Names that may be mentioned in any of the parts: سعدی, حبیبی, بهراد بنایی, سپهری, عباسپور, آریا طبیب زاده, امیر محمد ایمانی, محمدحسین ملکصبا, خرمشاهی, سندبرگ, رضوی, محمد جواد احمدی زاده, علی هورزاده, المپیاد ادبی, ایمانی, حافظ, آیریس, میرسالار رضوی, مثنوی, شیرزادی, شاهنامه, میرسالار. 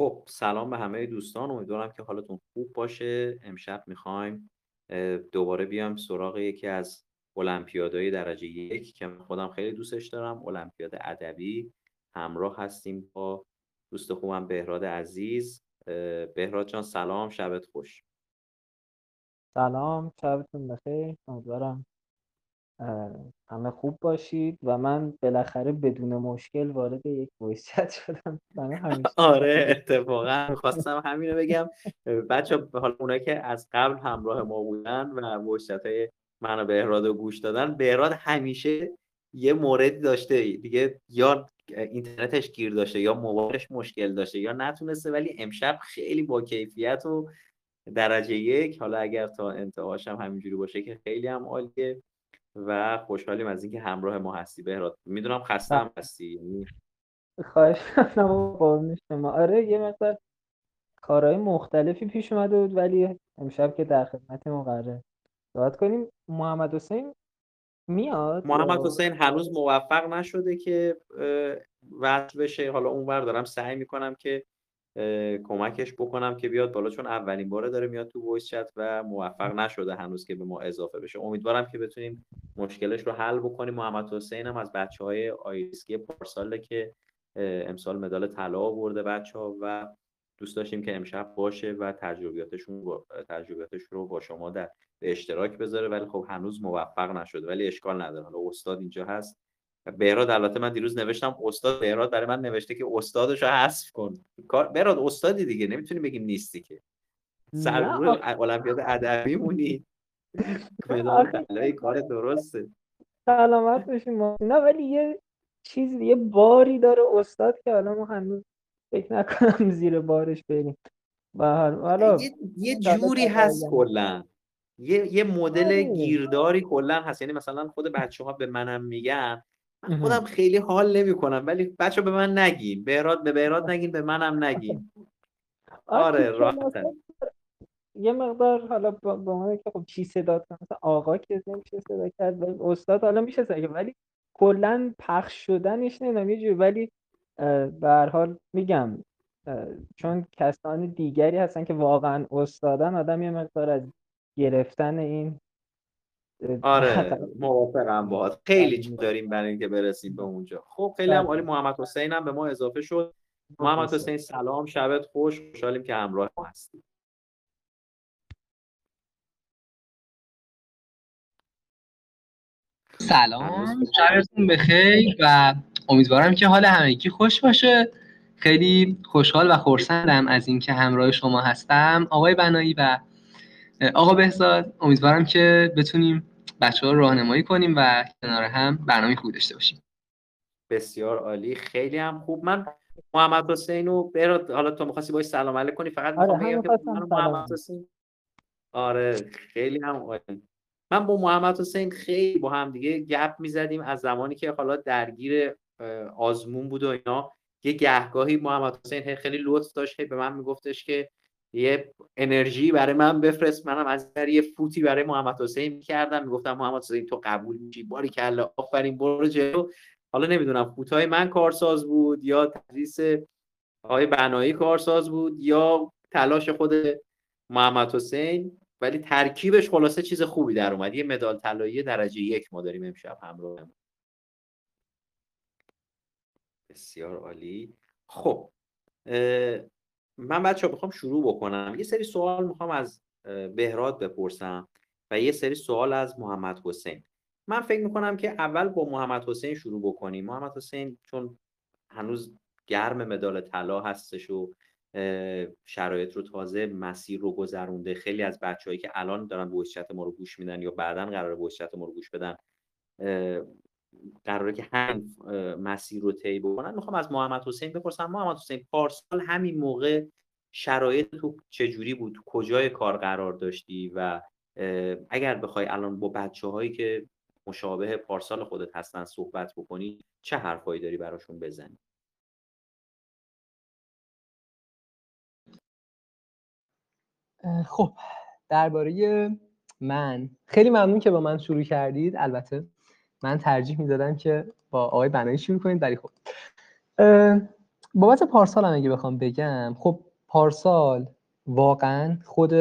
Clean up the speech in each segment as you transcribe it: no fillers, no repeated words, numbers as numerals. خب سلام به همه دوستان، امیدوارم که حالتون خوب باشه. امشب میخوایم دوباره بیام سراغ یکی از المپیادهای درجه یک که خودم خیلی دوستش دارم، المپیاد ادبی. همراه هستیم با دوست خوبم بهراد عزیز. بهراد جان سلام، شبت خوش. سلام، شبتون بخیر. امیدوارم همه خوب باشید و من بالاخره بدون مشکل وارد یک وایسات شدم. آره اتفاقا می‌خواستم همین رو بگم. بچه‌ها حالا اونایی که از قبل همراه ما بودن و وایسات‌های منو بهراد رو گوش دادن، بهراد همیشه یه موردی داشته دیگه، یا اینترنتش گیر داشته یا موبایلش مشکل داشته یا نتونسته، ولی امشب خیلی با کیفیت و درجه یک، حالا اگر تا انتهاش هم همینجوری باشه که خیلی هم عالیه و خوشحالیم از اینکه همراه ما هستی بهراد. میدونم خسته هم هستی. خواهش می‌کنم قربون شما. آره یه مقدار کارهای مختلفی پیش اومده بود ولی امشب که در خدمت ما قراره صحبت کنیم. محمدحسین میاد؟ محمدحسین هنوز موفق نشده که وصل بشه. حالا اونور دارم سعی میکنم که کمکش بکنم که بیاد بالا، چون اولین باره داره میاد تو وایس چت و موفق نشده هنوز که به ما اضافه بشه. امیدوارم که بتونیم مشکلش رو حل بکنیم. محمدحسین هم از بچهای آیریس پارساله که امسال مدال طلا آورده بچه‌ها و دوست داشتیم که امشب باشه و تجربیاتش رو با شما در به اشتراک بذاره، ولی خب هنوز موفق نشده. ولی اشکال نداره، حالا استاد اینجا هست. بهراد البته من دیروز نوشتم استاد، بهراد برای من نوشته که استادشو حذف کن. بهراد استادی دیگه، نمیتونیم بگیم نیستی که. سرور المپیاد ادبی مونی. خیلی کار درسته. سلامت باشی. نه ولی یه چیزی، یه باری داره استاد که حالا ما هنوز فکر نکنم زیر بارش بریم. حالا یه جوری هست کلا. یه مدل گیرداری کلا هست. یعنی مثلا خود بچه‌ها به منم میگن، من خودم خیلی حال نمی‌کنم، ولی بچه‌ها به من نگین، به بهراد نگین، به منم نگین. آره راحت‌تر. یه مقدار حالا با من که خب چی صدا کنم، مثلا آقا که نمیشه صدا کرد، استاد حالا میشه صدا، ولی کلا پخش شدنش نمیدونم یه جوری. ولی به هر حال میگم چون کسان دیگری هستن که واقعا استادن، آدم یه مقدار از گرفتن این. آره موافقم باهات. خیلی چیز داریم برای اینکه برسیم به اونجا. خب خیلی هم عالی. محمدحسین هم به ما اضافه شد. محمدحسین سلام، شبت خوش. خوشحالیم که همراه ما هستی. سلام، شبتون بخیر و امیدوارم که حال همگی خوش باشه. خیلی خوشحال و خرسندم از اینکه همراه شما هستم آقای بنایی و آقا بهزاد. امیدوارم که بتونیم بچه‌ها رو راهنمایی کنیم و کنار هم برنامه خوب داشته باشیم. بسیار عالی، خیلی هم خوب. من محمدحسین رو برات، حالا تو می‌خواستی باهاش سلام علیک کنی، فقط می‌خوام بگم که من محمدحسین، آره خیلی هم عالی. من با محمدحسین خیلی با هم دیگه گپ می‌زدیم از زمانی که حالا درگیر آزمون بود و اینا. یه گهگاهی محمدحسین خیلی لطف داشت، به من میگفتش که یه انرژی برای من بفرست. منم از در یه فوتی برای محمدحسین می‌کردم، میگفتم محمدحسین تو قبول می‌شی، باریکلا، آفرین، برو جلو. حالا نمیدونم فوتای من کارساز بود یا تدریس آقای بنایی کارساز بود یا تلاش خود محمدحسین، ولی ترکیبش خلاصه چیز خوبی در اومد. یه مدال طلایی درجه یک ما داریم امشب همراهمون. بسیار عالی. خب من بچه‌ها می‌خوام شروع بکنم. یه سری سوال می‌خوام از بهراد بپرسم و یه سری سوال از محمدحسین. من فکر می‌کنم که اول با محمدحسین شروع بکنیم. محمدحسین چون هنوز گرم مدال طلا هستش و شرایط رو تازه مسیر رو گذرونده، خیلی از بچه‌هایی که الان دارن وایس چت ما رو گوش میدن یا بعداً قراره وایس چت ما رو گوش بدن، قراره که هم مسیر رو طی بکنن. میخوام از محمدحسین بپرسم، محمدحسین پارسال همین موقع شرایط تو چجوری بود؟ تو کجای کار قرار داشتی؟ و اگر بخوای الان با بچه‌هایی که مشابه پارسال خودت هستن صحبت بکنی، چه حرفایی داری براشون بزنی؟ خب درباره من، خیلی ممنون که با من شروع کردید. البته من ترجیح میدادم که با آقای بنایی شروع کنید، ولی خب بابت پارسال هم اگه بخوام بگم، خب پارسال واقعا خود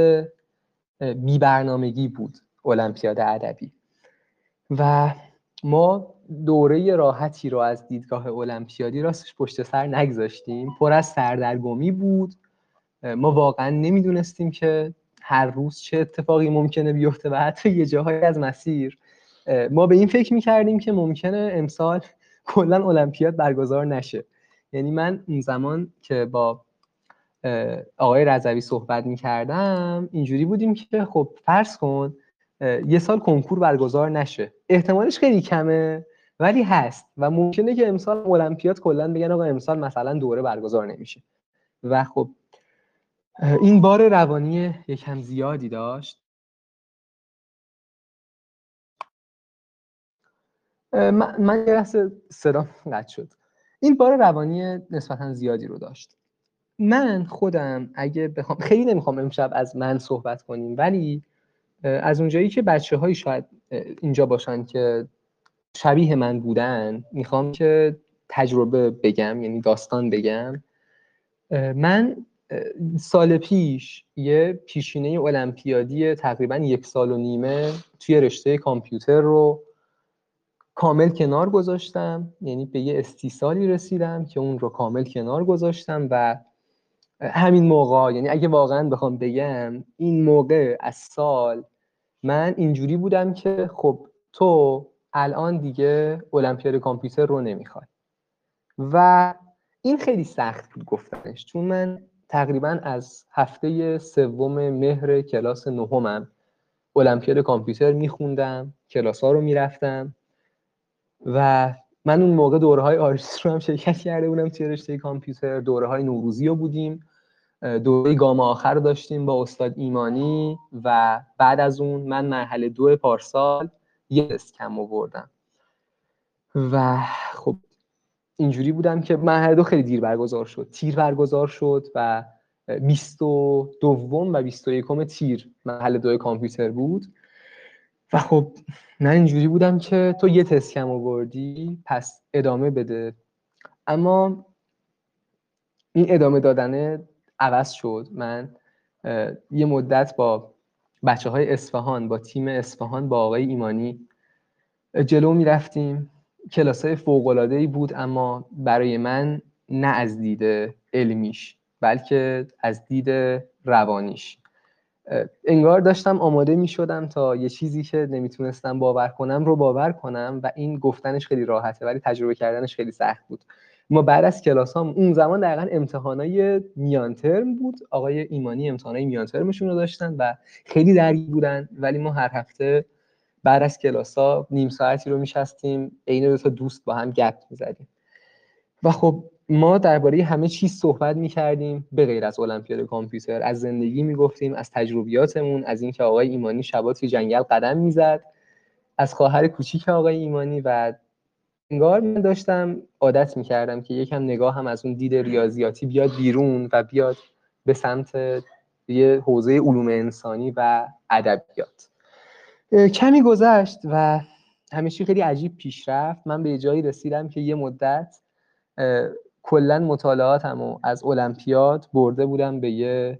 بی برنامگی بود المپیاد ادبی و ما دوره راحتی رو از دیدگاه المپیادی راستش پشت سر نگذاشتیم. پر از سردرگمی بود. ما واقعا نمیدونستیم که هر روز چه اتفاقی ممکنه بیفته و حتی یه جاهایی از مسیر ما به این فکر میکردیم که ممکنه امسال کلاً المپیاد برگزار نشه. یعنی من اون زمان که با آقای رضوی صحبت میکردم اینجوری بودیم که خب فرض کن یه سال کنکور برگزار نشه، احتمالش خیلی کمه ولی هست و ممکنه که امسال المپیاد کلاً بگن آقا امسال مثلا دوره برگزار نمیشه و خب این بار روانی یکم زیادی داشت. من یه لحظه صدام قطع شد. این بار روانی نسبتاً زیادی رو داشت. من خودم اگه بخوام، خیلی نمیخوام امشب از من صحبت کنیم، ولی از اونجایی که بچه‌های شاید اینجا باشن که شبیه من بودن، میخوام که تجربه بگم، یعنی داستان بگم. من سال پیش یه پیشینه المپیادی تقریباً 1.5 سال توی رشته کامپیوتر رو کامل کنار گذاشتم، یعنی به یه استیصالی رسیدم که اون رو کامل کنار گذاشتم و همین موقع، یعنی اگه واقعا بخوام بگم این موقع از سال من اینجوری بودم که خب تو الان دیگه المپیاد کامپیوتر رو نمیخوای و این خیلی سخت بود گفتنش، چون من تقریبا از هفته 3 مهر کلاس 9 المپیاد کامپیوتر میخوندم، کلاس ها رو میرفتم و من اون موقع دوره‌های آیریس رو هم شرکت کرده بودم توی رشته کامپیوتر، دوره‌های نوروزی رو بودیم، دوره گام آخر داشتیم با استاد ایمانی و بعد از اون من مرحله 2 پارسال یه اسکم آوردم و خب اینجوری بودم که مرحله 2 خیلی دیر برگزار شد، تیر برگزار شد و 22 و 21 تیر مرحله 2 کامپیوتر بود و خب من اینجوری بودم که تو یه تست کم آوردی پس ادامه بده، اما این ادامه دادن عوض شد. من یه مدت با بچه‌های اصفهان، با تیم اصفهان، با آقای ایمانی جلو می رفتیم، کلاس‌های فوق‌العاده‌ای بود اما برای من نه از دید علمیش بلکه از دید روانیش. انگار داشتم آماده می شدم تا یه چیزی که نمیتونستم باور کنم رو باور کنم و این گفتنش خیلی راحته ولی تجربه کردنش خیلی سخت بود. ما بعد از کلاس هم اون زمان دقیقا امتحانای میان ترم بود، آقای ایمانی امتحانای میان ترمشون رو داشتن و خیلی درگیر بودن ولی ما هر هفته بعد از کلاس ها نیم ساعتی رو میشستیم عین دو تا دوست با هم گپ میزدیم و خب ما درباره همه چیز صحبت می‌کردیم به غیر از المپیاد کامپیوتر، از زندگی می‌گفتیم، از تجربیاتمون، از اینکه آقای ایمانی شبا توی جنگل قدم می‌زد، از خواهر کوچیک آقای ایمانی و انگار من داشتم عادت می‌کردم که یکم نگاه هم از اون دید ریاضیاتی بیاد بیرون و بیاد به سمت یه حوزه علوم انسانی و ادبیات. کمی گذشت و همه چی خیلی عجیب پیش رفت. من به جایی رسیدم که یه مدت کلاً مطالعاتمو از المپیاد برده بودم به یه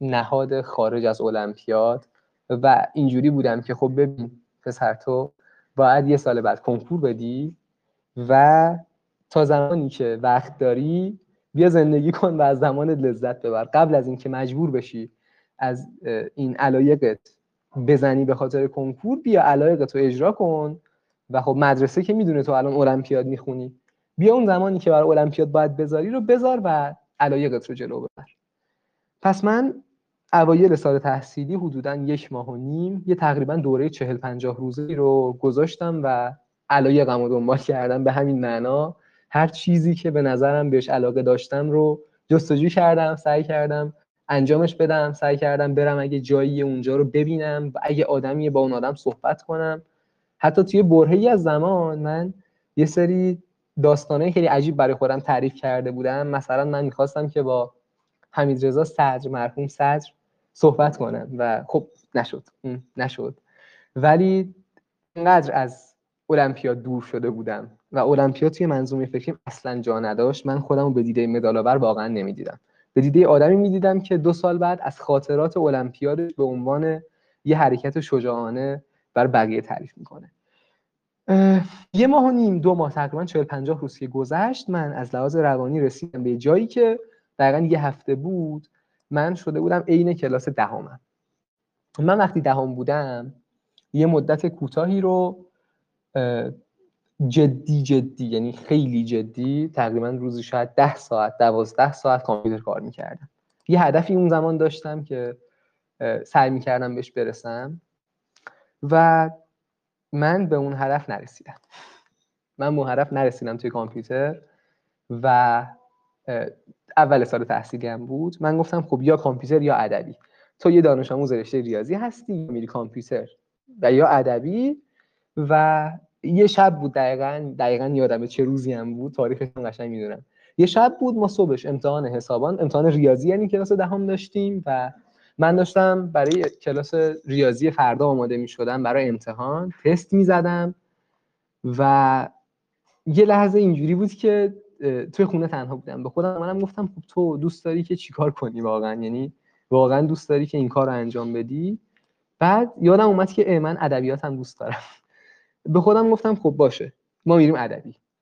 نهاد خارج از المپیاد و اینجوری بودم که خب ببین پسر تو باید یه سال بعد کنکور بدی و تا زمانی که وقت داری بیا زندگی کن و از زمانت لذت ببر قبل از اینکه مجبور بشی از این علایقت بزنی به خاطر کنکور. بیا علایقتو اجرا کن و خب مدرسه که میدونه تو الان المپیاد میخونی، بیا اون زمانی که برای المپیاد باید بذاری رو بذار و علایقت رو جلو ببر. پس من اوایل سال تحصیلی حدوداً 1.5 ماه یه تقریباً دوره 40-50 روزی رو گذاشتم و علایقم رو دنبال کردم. به همین معنا هر چیزی که به نظرم بهش علاقه داشتم رو جستجو کردم، سعی کردم انجامش بدم، سعی کردم برم اگه جایی اونجا رو ببینم و اگه آدمی با اون آدم صحبت کنم. حتی توی برهه‌ای از زمان من یه سری داستانه خیلی عجیب برای خودم تعریف کرده بودم. مثلا من میخواستم که با حمیدرضا صدر، مرحوم صدر، صحبت کنم و خب نشد ولی اینقدر از المپیاد دور شده بودم و المپیاد توی منظومه فکریم اصلا جا نداشت. من خودمو به دیده مدال‌آور واقعا نمیدیدم، به دیده آدمی میدیدم که 2 سال بعد از خاطرات المپیادش به عنوان یه حرکت شجاعانه بر بقیه تعریف میکنه. یه ماه و نیم 2 ماه تقریبا 40-50 روز که گذشت، من از لحاظ روانی رسیدم به جایی که دقیقا یه هفته بود من شده بودم عین کلاس دهمم. من وقتی دهم بودم یه مدت کوتاهی رو جدی یعنی خیلی جدی تقریبا روزی شاید 10 ساعت 12 ساعت کامپیوتر کار میکردم. یه هدفی اون زمان داشتم که سعی میکردم بهش برسم و من به اون هدف نرسیدم. من به هدف نرسیدم توی کامپیوتر و اول سال تحصیلیم بود. من گفتم خب یا کامپیوتر یا ادبی، تو یه دانش آموز رشته ریاضی هستی میری کامپیوتر و یا ادبی. و یه شب بود دقیقاً یادمه چه روزی هم بود، تاریخش هم قشنگ میدونم. یه شب بود ما صبحش امتحان حسابان، امتحان ریاضی یعنی کلاس دهم داشتیم و من داشتم برای کلاس ریاضی فردا آماده می‌شدم برای امتحان، تست می‌زدم و یه لحظه اینجوری بود که توی خونه تنها بودم. به خودم منم گفتم خب تو دوست داری که چیکار کنی واقعاً، یعنی واقعاً دوست داری که این کار رو انجام بدی؟ بعد یادم اومد که من ادبیاتم دوست دارم. به خودم گفتم خب باشه ما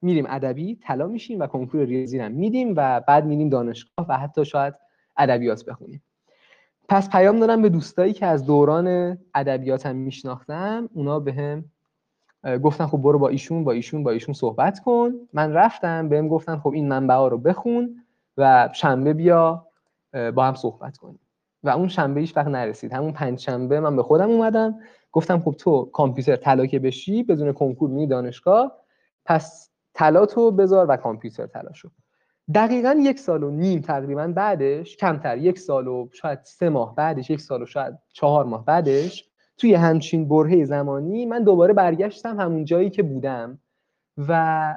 میریم ادبی طلا میشیم و کنکور ریاضی هم میدیم و بعد میریم دانشگاه و حتی شاید ادبیات بخونیم. پس پیام دادم به دوستایی که از دوران ادبیاتم میشناختم، اونا بهم گفتن خب برو با ایشون صحبت کن. من رفتم، بهم گفتن خب این منبعا رو بخون و شنبه بیا با هم صحبت کنیم. و اون شنبه هیچ وقت نرسید. همون پنجشنبه من به خودم اومدم گفتم خب تو کامپیوتر طلا که بشی بدون کنکور میری دانشگاه، پس طلا تو بذار و کامپیوتر طلا شو. دقیقاً 1.5 سال تقریبا بعدش، کمتر 1 سال و شاید 3 ماه بعدش، 1 سال و شاید 4 ماه بعدش، توی همچین برهه زمانی من دوباره برگشتم همون جایی که بودم و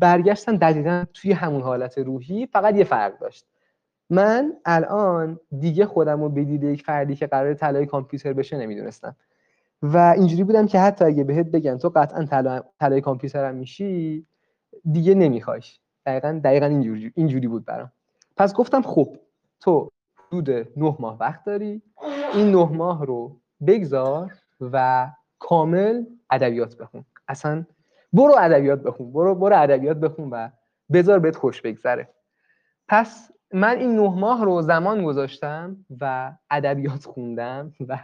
برگشتم دقیقاً توی همون حالت روحی، فقط یه فرق داشت. من الان دیگه خودم رو به دیده یک فردی که قراره طلای کامپیوتر بشه نمیدونستم و اینجوری بودم که حتی اگه بهت بگم تو قطعا طلای کامپیوتر هم میشی دیگه نمیخوایش. دقیقاً اینجوری بود برام. پس گفتم خب تو حدود 9 ماه وقت داری، این 9 ماه رو بگذار و کامل ادبیات بخون، اصلا برو ادبیات بخون، برو ادبیات بخون و بذار بهت خوش بگذره. پس من این 9 ماه رو زمان گذاشتم و ادبیات خوندم و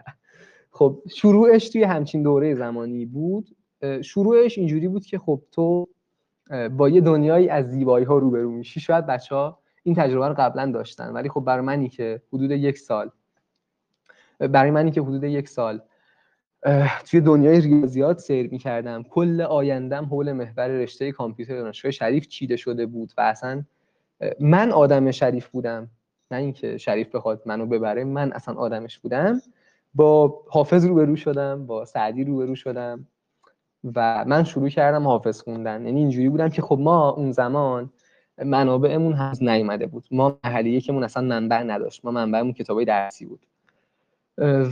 خب شروعش توی همچین دوره زمانی بود. شروعش اینجوری بود که خب تو با یه دنیایی از زیبایی ها روبرو میشی. شاید بچه‌ها این تجربه رو قبلا داشتن، ولی خب برای منی که حدود یک سال توی دنیای ریاضیات سیر می‌کردم، کل آیندم حول محور رشته کامپیوتر دانشگاه شریف چیده شده بود و اصلا من آدم شریف بودم، نه اینکه شریف بخواد منو ببره، من اصلا آدمش بودم. با حافظ روبرو شدم، با سعدی روبرو شدم و من شروع کردم حافظ خوندن. یعنی اینجوری بودم که خب ما اون زمان منابعمون هنوز نیامده بود، ما محلیه که مون اصلا منبع نداشت، ما منبعمون کتابای درسی بود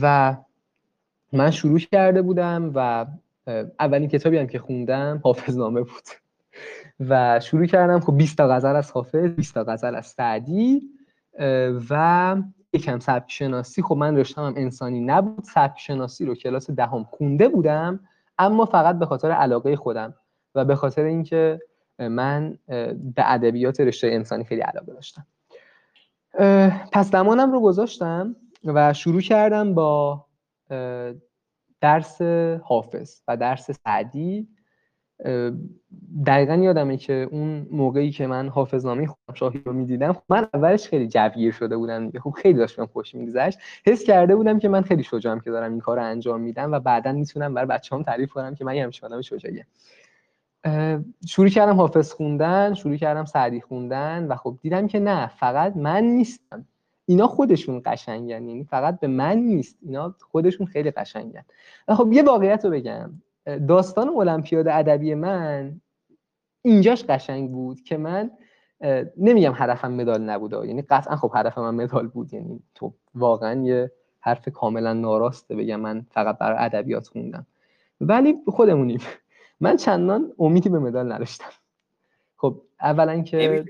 و من شروع کرده بودم و اولین کتابی هم که خوندم حافظنامه بود و شروع کردم خب 20 تا غزل از حافظ، 20 تا غزل از سعدی و یکم سبک شناسی. خب من رشتم هم انسانی نبود، سبک شناسی رو کلاس دهم خونده بودم اما فقط به خاطر علاقه خودم و به خاطر اینکه من به ادبیات رشته انسانی خیلی علاقه داشتم. پس زمانم رو گذاشتم و شروع کردم با درس حافظ و درس سعدی. دقیقاً یادمه که اون موقعی که من حافظنامه خرمشاهی رو می‌دیدم، من اولش خیلی جوگیر شده بودم دیگه، خب خیلی داشت بهم خوش می‌گذشت، حس کرده بودم که من خیلی شجاعم که دارم این کارو انجام میدم و بعداً میتونم برای بچه‌هام تعریف کنم که من همیشه آدم شجاعیه. شروع کردم حافظ خوندن، شروع کردم سعدی خوندن و خب دیدم که نه، فقط من نیستم، اینا خودشون قشنگن، یعنی فقط به من نیست، اینا خودشون خیلی قشنگن. خب یه واقعیت رو بگم، داستان المپیاد ادبی من اینجاش قشنگ بود که من نمیگم هدفم مدال نبود، یعنی قطعا خب هدف من مدال بود، یعنی تو واقعا یه حرف کاملا ناراسته بگم من فقط برای ادبیات خوندم، ولی خودمونیم. من چندان امیدی به مدال نداشتم. خب اولا که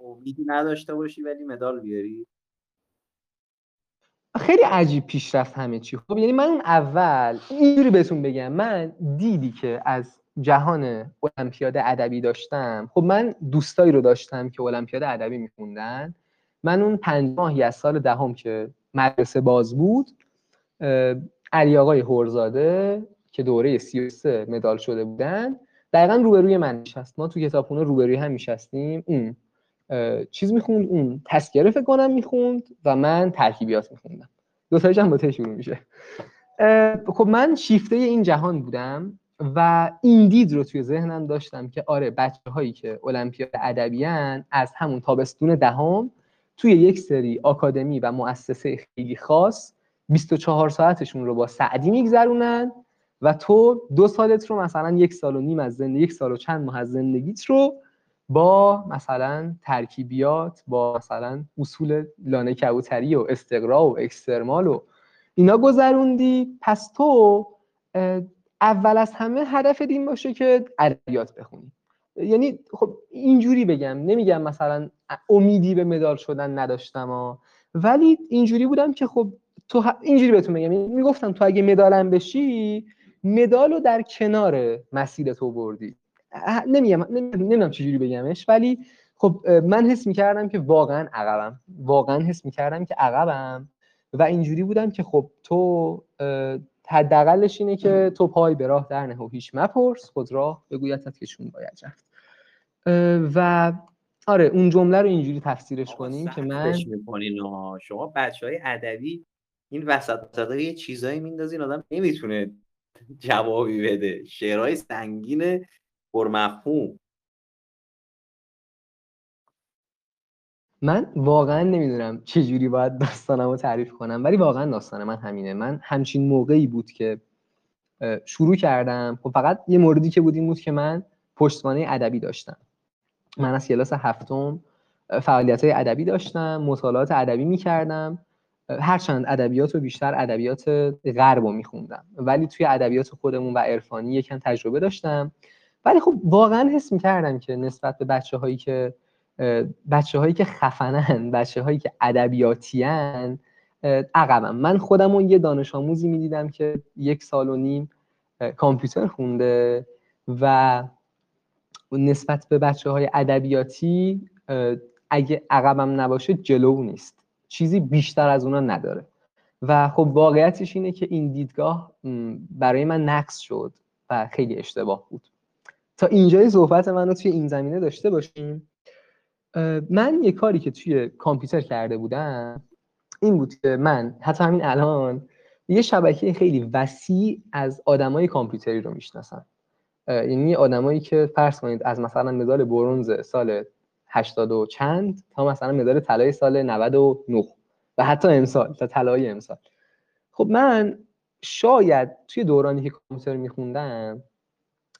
امیدی نداشته باشی ولی مدال بیاری خیلی عجیب پیش رفت همه چی. خب یعنی من اون اول اینجوری بهتون بگم، من دیدی که از جهان المپیاد ادبی داشتم، خب من دوستایی رو داشتم که المپیاد ادبی می‌خوندن. من اون 5 ماهی از سال دهم که مدرسه باز بود، علی آقای هورزاده که دوره 33 مدال شده بودن دقیقاً روبروی من نشست. ما تو کتابخونه روبروی هم نشستیم، اون چیز میخوند، اون تذکره فکر کنم میخوند و من ترکیبیات میخوندم، دو تایش هم با ته شروع میشه. خب من شیفته این جهان بودم و این دید رو توی ذهنم داشتم که آره بچه‌هایی که المپیاد ادبی ان از همون تابستون دهم توی یک سری آکادمی و مؤسسه خیلی خاص 24 ساعتشون رو با سعدی میگذرونن و تو 2 سالت رو مثلا 1 سال و نیم از زندگی، 1 سال و چند ماه از زندگیت رو با مثلا ترکیبیات، با مثلا اصول لانه کبوتری و استقرا و اکسترمال و اینا گذروندی. پس تو اول از همه هدفت این باشه که ادبیات بخونی. یعنی خب اینجوری بگم، نمیگم مثلا امیدی به مدال شدن نداشتم ولی اینجوری بودم که خب تو اینجوری بهتون بگم، میگفتم تو اگه مدالم بشی مدالو در کنار مسیر تو بردی. نمیدونم چجوری بگمش، ولی خب من حس میکردم که واقعا عقبم، واقعا حس میکردم که عقبم و اینجوری بودم که خب تو حداقلش اینه که تو پای به راه در نه و هیچ مپرس، خود راه بگویدت که چون باید رفت. و آره اون جمله رو اینجوری تفسیرش کنیم که من شما بچهای ادبی این وسط یه چیزایی میندازین آدم نمیتونه جوابی بده، شعرهای سنگینه پرمفهوم. من واقعا نمیدونم چه جوری باید داستانمو تعریف کنم، ولی واقعا داستان من همینه. من همچین موقعی بود که شروع کردم. خب فقط یه موردی که بود این بود که من پشتوانه ادبی داشتم. من از کلاس 7 فعالیت‌های ادبی داشتم، مطالعات ادبی می‌کردم. هرچند ادبیات رو بیشتر ادبیات غرب رو می‌خوندم، ولی توی ادبیات خودمون و عرفانی یکم تجربه داشتم. ولی خب واقعا حس می‌کردم که نسبت به بچه‌هایی که خفنن، بچه‌هایی که ادبیاتیان، عقبم. من خودم اون یه دانش آموزی می‌دیدم که 1 سال و نیم کامپیوتر خونده و نسبت به بچه‌های ادبیاتی اگه عقبم نباشه جلو نیست، چیزی بیشتر از اونا نداره. و خب واقعیتش اینه که این دیدگاه برای من نقص شد و خیلی اشتباه بود. تا اینجای صحبت من رو توی این زمینه داشته باشیم. من یه کاری که توی کامپیوتر کرده بودم این بود که من حتی همین الان یه شبکه خیلی وسیع از آدمای کامپیوتری رو میشناسم. یعنی آدمایی که فرض کنید از مثلا مدال برنز سال 80 و چند تا مثلا مدال طلای سال 99 و حتی امسال تا طلای امسال. خب من شاید توی دورانی که کامپیوتر میخوندم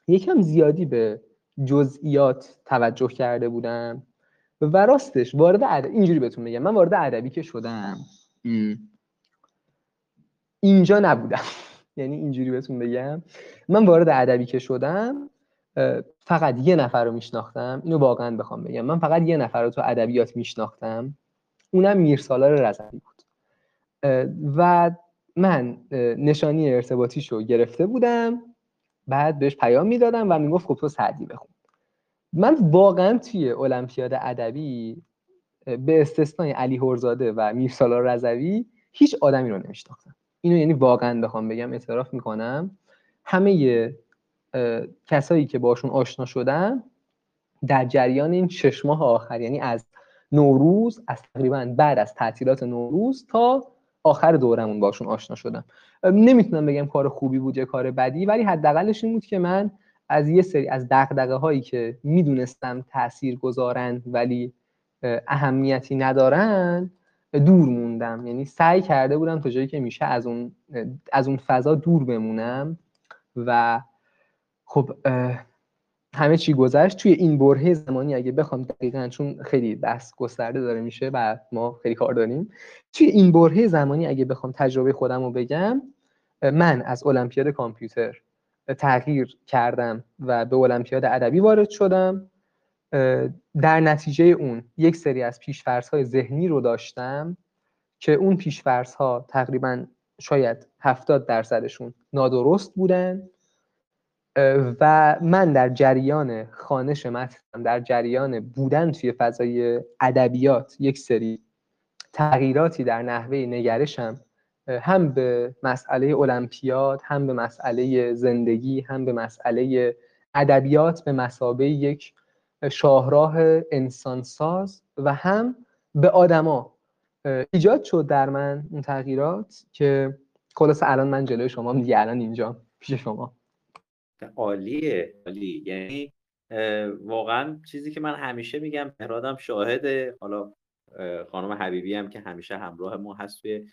یکم زیادی به جزئیات توجه کرده بودم و راستش وارد اینجوری بهتون میگم، من وارد ادبی که شدم اینجا نبودم. یعنی اینجوری بهتون بگم، من وارد ادبی که شدم فقط یه نفر رو میشناختم. اینو واقعا بخوام بگم، من فقط یه نفر رو تو ادبیات میشناختم، اونم میرسالار رضوی بود و من نشانی ارتباطیشو گرفته بودم. بعد بهش پیام میدادم و میگفت خب تو سعدی بخون. من واقعا توی المپیاد ادبی به استثنای علی هورزاده و میرسالار رضوی هیچ آدمی رو نمیشناختم. اینو یعنی واقعا بخوام بگم اعتراف میکنم، همه کسایی که باشون آشنا شدم در جریان این 6 ماه آخر، یعنی از نوروز، از تقریبا بعد از تعطیلات نوروز تا آخر دورمون باشون آشنا شدم. نمیتونم بگم کار خوبی بود یا کار بدی، ولی حداقلش این بود که من از یه سری از دغدغه هایی که میدونستم تأثیر گذارن ولی اهمیتی ندارن دور موندم. یعنی سعی کرده بودم تا جایی که میشه از اون فضا دور بمونم و خب همه چی گذشت. توی این برهه زمانی اگه بخوام دقیقاً، چون خیلی بحث گسترده داره میشه و ما خیلی کار داریم، توی این برهه زمانی اگه بخوام تجربه خودم رو بگم، من از المپیاد کامپیوتر تغییر کردم و به المپیاد ادبی وارد شدم. در نتیجه اون یک سری از پیش‌فرض‌های ذهنی رو داشتم که اون پیش‌فرض‌ها تقریباً شاید 70% نادرست بودن و من در جریان خوانش متنم، در جریان بودن توی فضای ادبیات، یک سری تغییراتی در نحوه نگرشم هم به مسئله المپیاد، هم به مسئله زندگی، هم به مسئله ادبیات به مثابه یک شاهراه انسانساز و هم به آدما ایجاد شد در من اون تغییرات که خلاص الان من جلوی شما دیگه، الان اینجا پیش شما. عالیه، عالی. یعنی واقعا چیزی که من همیشه میگم، بهرادم شاهده، حالا خانم حبیبی هم که همیشه همراه ما هست توی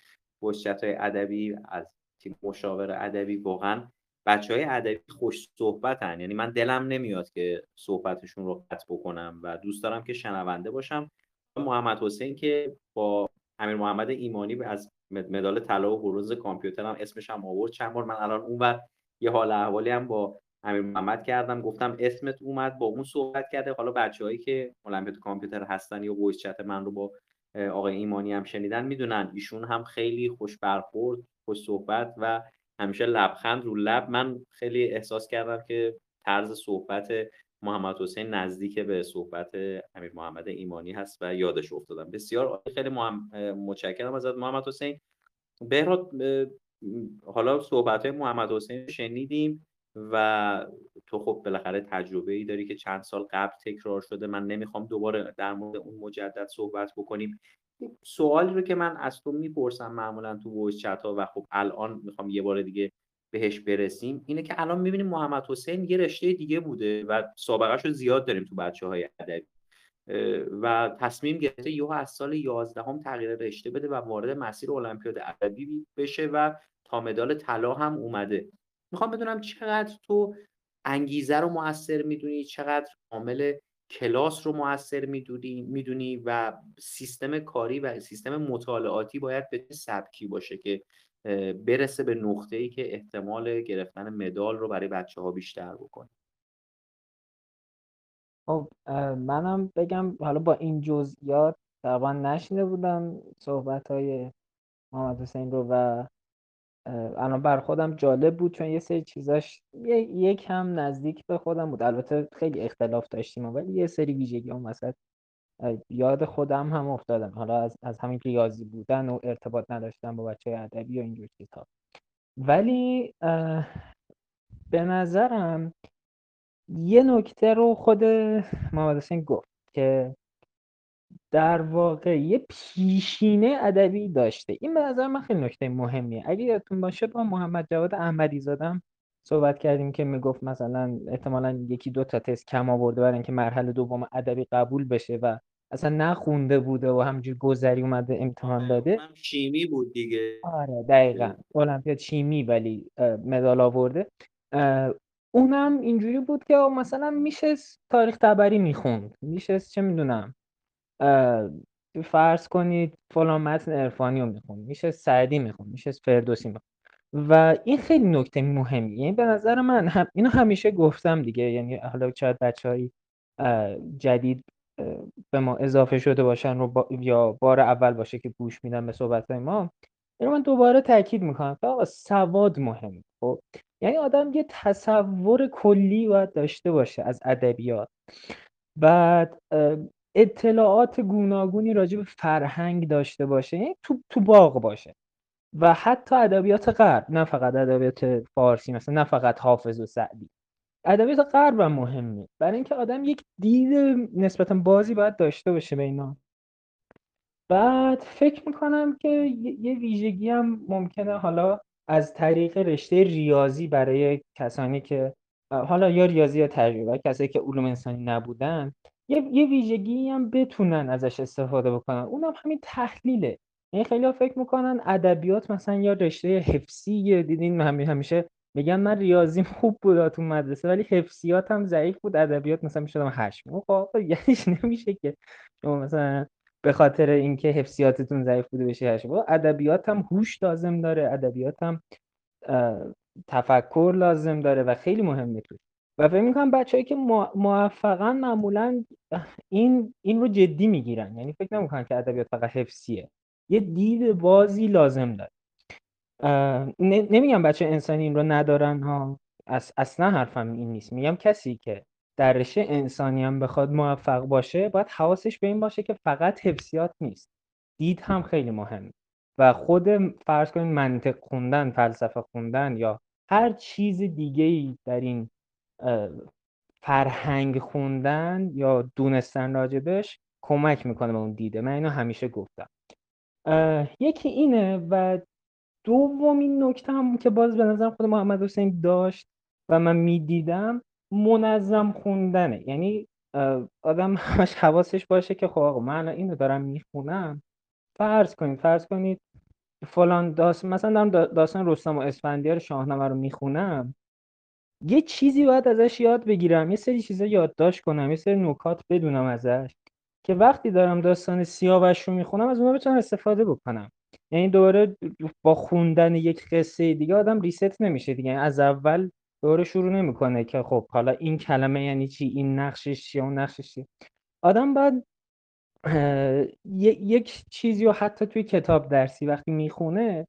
بحث‌های ادبی از تیم مشاور ادبی، واقعا بچهای ادبی خوش صحبتن، یعنی من دلم نمیاد که صحبتشون رو قطع بکنم و دوست دارم که شنونده باشم. محمدحسین که با امیر محمد ایمانی از مدال طلا و برنز کامپیوتر هم اسمش هم آورد چند بار، من الان اونور یه حال احوالی هم با امیر محمد کردم، گفتم اسمت اومد، با اون صحبت کرده. حالا بچه‌هایی که المپیاد کامپیوتر هستن یا وایس چت من رو با آقای ایمانی هم شنیدن میدونن ایشون هم خیلی خوش برخورد، خوش صحبت و همیشه لبخند رو لب. من خیلی احساس کردم که طرز صحبت محمدحسین نزدیک به صحبت امیر محمد ایمانی هست و یادش افتادم. بسیار عالی، خیلی متشکرم ازت محمدحسین. بهراد، حالا صحبت‌های محمدحسین شنیدیم و تو خب بالاخره تجربه‌ای داری که چند سال قبل تکرار شده، من نمیخوام دوباره در مورد اون مجدد صحبت بکنیم. سوالی رو که من از تو میپرسم معمولا تو وایس چت‌ها و خب الان میخوام یه بار دیگه بهش برسیم، اینه که الان میبینیم محمدحسین یه رشته دیگه بوده و سابقه‌اش رو زیاد داریم تو بچه‌های ادبی و تصمیم گرفته یهو از سال 11 هم تغییر رشته بده و وارد مسیر المپیاد ادبی بشه و تا مدال طلا هم اومده. میخوام بدونم چقدر تو انگیزه رو مؤثر میدونی، چقدر عامل کلاس رو مؤثر میدونی و سیستم کاری و سیستم مطالعاتی باید به چه سبکی باشه که برسه به نقطه‌ای که احتمال گرفتن مدال رو برای بچه‌ها بیشتر بکنه. خب منم بگم، حالا با این جزئیات طبعا نشنیده بودم صحبت‌های محمدحسین رو و الان بر خودم جالب بود چون یه سری چیزاش یک هم نزدیک به خودم بود، البته خیلی اختلاف داشتیم ولی یه سری ویژگی‌ها مثلا یاد خودم هم افتادم، حالا از همین ریاضی بودن و ارتباط نداشتن با بچه‌های ادبی و اینجور چیزها. ولی به نظرم یه نکته رو خود محمدحسین گفت که در واقع یه پیشینه ادبی داشته، این به نظر من خیلی نکته مهمیه. اگه یادتون باشه با محمد جواد احمدی زادم صحبت کردیم که میگفت مثلا احتمالاً 1-2 تست کم آورده برای اینکه مرحله دوم ادبی قبول بشه و اصلا نخونده بوده و همجوری گذری اومده امتحان داده. شیمی بود دیگه. آره دقیقاً، المپیاد شیمی ولی مدال آورده. اونم اینجوری بود که مثلا میشه تاریخ تبری میخوند، میشه چه میدونم فرض کنید فلان متن عرفانی رو میخوند، میشه سعدی میخوند، میشه فردوسی میخوند و این خیلی نکته مهمیه. یعنی به نظر من اینو همیشه گفتم دیگه، یعنی حالا چند بچه‌های جدید به ما اضافه شده باشن رو یا بار اول باشه که گوش میدن به صحبت‌های ما، اینو من دوباره تاکید میکنم که آقا سواد مهمه. خب یعنی آدم یه تصور کلی باید داشته باشه از ادبیات، بعد اطلاعات گوناگونی راجع به فرهنگ داشته باشه، یعنی تو باغ باشه و حتی ادبیات غرب، نه فقط ادبیات فارسی، مثلا نه فقط حافظ و سعدی، ادبیات غرب هم مهمه برای اینکه آدم یک دید نسبتاً بازی باید داشته باشه به اینا. بعد فکر میکنم که یه ویژگی هم ممکنه حالا از طریق رشته ریاضی برای کسانی که حالا یا ریاضی یا تجربه، کسایی که علوم انسانی نبودن، یه ویژگی هم بتونن ازش استفاده بکنن، اونم همین تحلیله. یعنی خیلی‌ها فکر میکنن ادبیات مثلا یا رشته حفظی، دیدین همیشه میگن من ریاضیم خوب بود تو مدرسه ولی حفظیاتم ضعیف بود، ادبیات مثلا میشدم 8. خب یعنیش نمیشه که شما مثلا به خاطر اینکه حفظیاتتون ضعیف بوده بشه 8. ادبیات هم هوش لازم داره، ادبیات هم تفکر لازم داره و خیلی مهمه توش. و فکر می‌کنم بچه‌ای که موفقن معمولاً این رو جدی میگیرن، یعنی فکر نمی‌کنن که ادبیات فقط حفظیه، یه دید بازی لازم داره. نمیگم بچه انسانی این رو ندارن ها، اصلا حرفم این نیست. میگم کسی که در رشته انسانی هم بخواد موفق باشه باید حواسش به این باشه که فقط حفظیات نیست، دید هم خیلی مهمه. و خود فرض کنید منطق خوندن، فلسفه خوندن یا هر چیز دیگه‌ای در این فرهنگ خوندن یا دونستن راجبش کمک میکنه به اون دیده. من اینو همیشه گفتم. یکی اینه و دومین نکته هم که باز به نظر خود محمدحسین داشت و من میدیدم منظم خوندنه. یعنی آدم همش حواسش باشه که خب آقا من اینو دارم میخونم، فرض کنید فلان مثلا دارم داستان رستم و اسفندیار شاهنامه رو میخونم، یه چیزی باید ازش یاد بگیرم، یه سری چیزا یادداشت کنم، یه سری نکات بدونم ازش که وقتی دارم داستان سیاوش رو میخونم از اونها بتونم استفاده بکنم. یعنی دوباره با خوندن یک قصه دیگه آدم ریست نمیشه دیگه، یعنی از اول دوباره شروع نمیکنه که خب حالا این کلمه یعنی چی، این نقشش چیه، اون نقشش چیه. آدم باید یک چیزی رو حتی توی کتاب درسی وقتی میخونه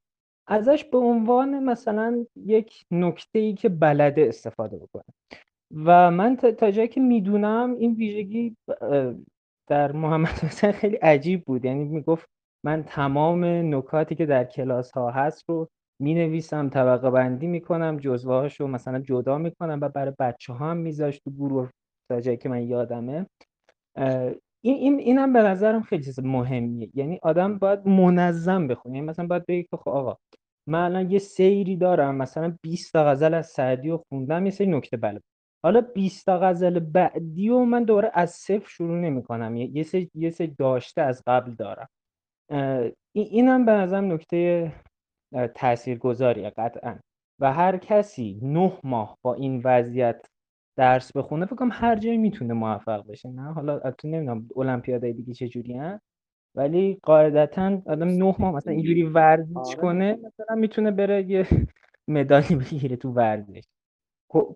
ازش به عنوان مثلا یک نکته‌ای که بلده استفاده بکنه. و من تا جایی که میدونم این ویژگی در محمدحسین خیلی عجیب بود. یعنی میگفت من تمام نکاتی که در کلاس ها هست رو مینویسم، طبقه بندی میکنم، جزوه هاشو مثلا جدا میکنم و برای بچه ها هم میذاشت تو گروه تا جایی که من یادمه. اینم به نظرم خیلی چیز مهمیه. یعنی آدم باید منظم بخونه. یعنی مثلا باید بگه که خب آقا من الان یه سیری دارم، مثلا 20 تا غزل از سعدی رو خوندم، یه سری نکته بله، حالا 20 تا غزل بعدی رو من دوباره از صفر شروع نمی‌کنم، یه سری داشته از قبل دارم. اینم به نظرم نکته تاثیرگذاریه قطعاً. و هر کسی 9 ماه با این وضعیت درس بخونه فکر کنم هر جایی میتونه موفق بشه. نه حالا البته نمیدونم المپیادهای دیگه چه جوریه، ولی قاعدتاً آدم 9 ماه مثلا اینجوری ورزش کنه مثلا میتونه بره یه مدالی بگیره تو ورزش.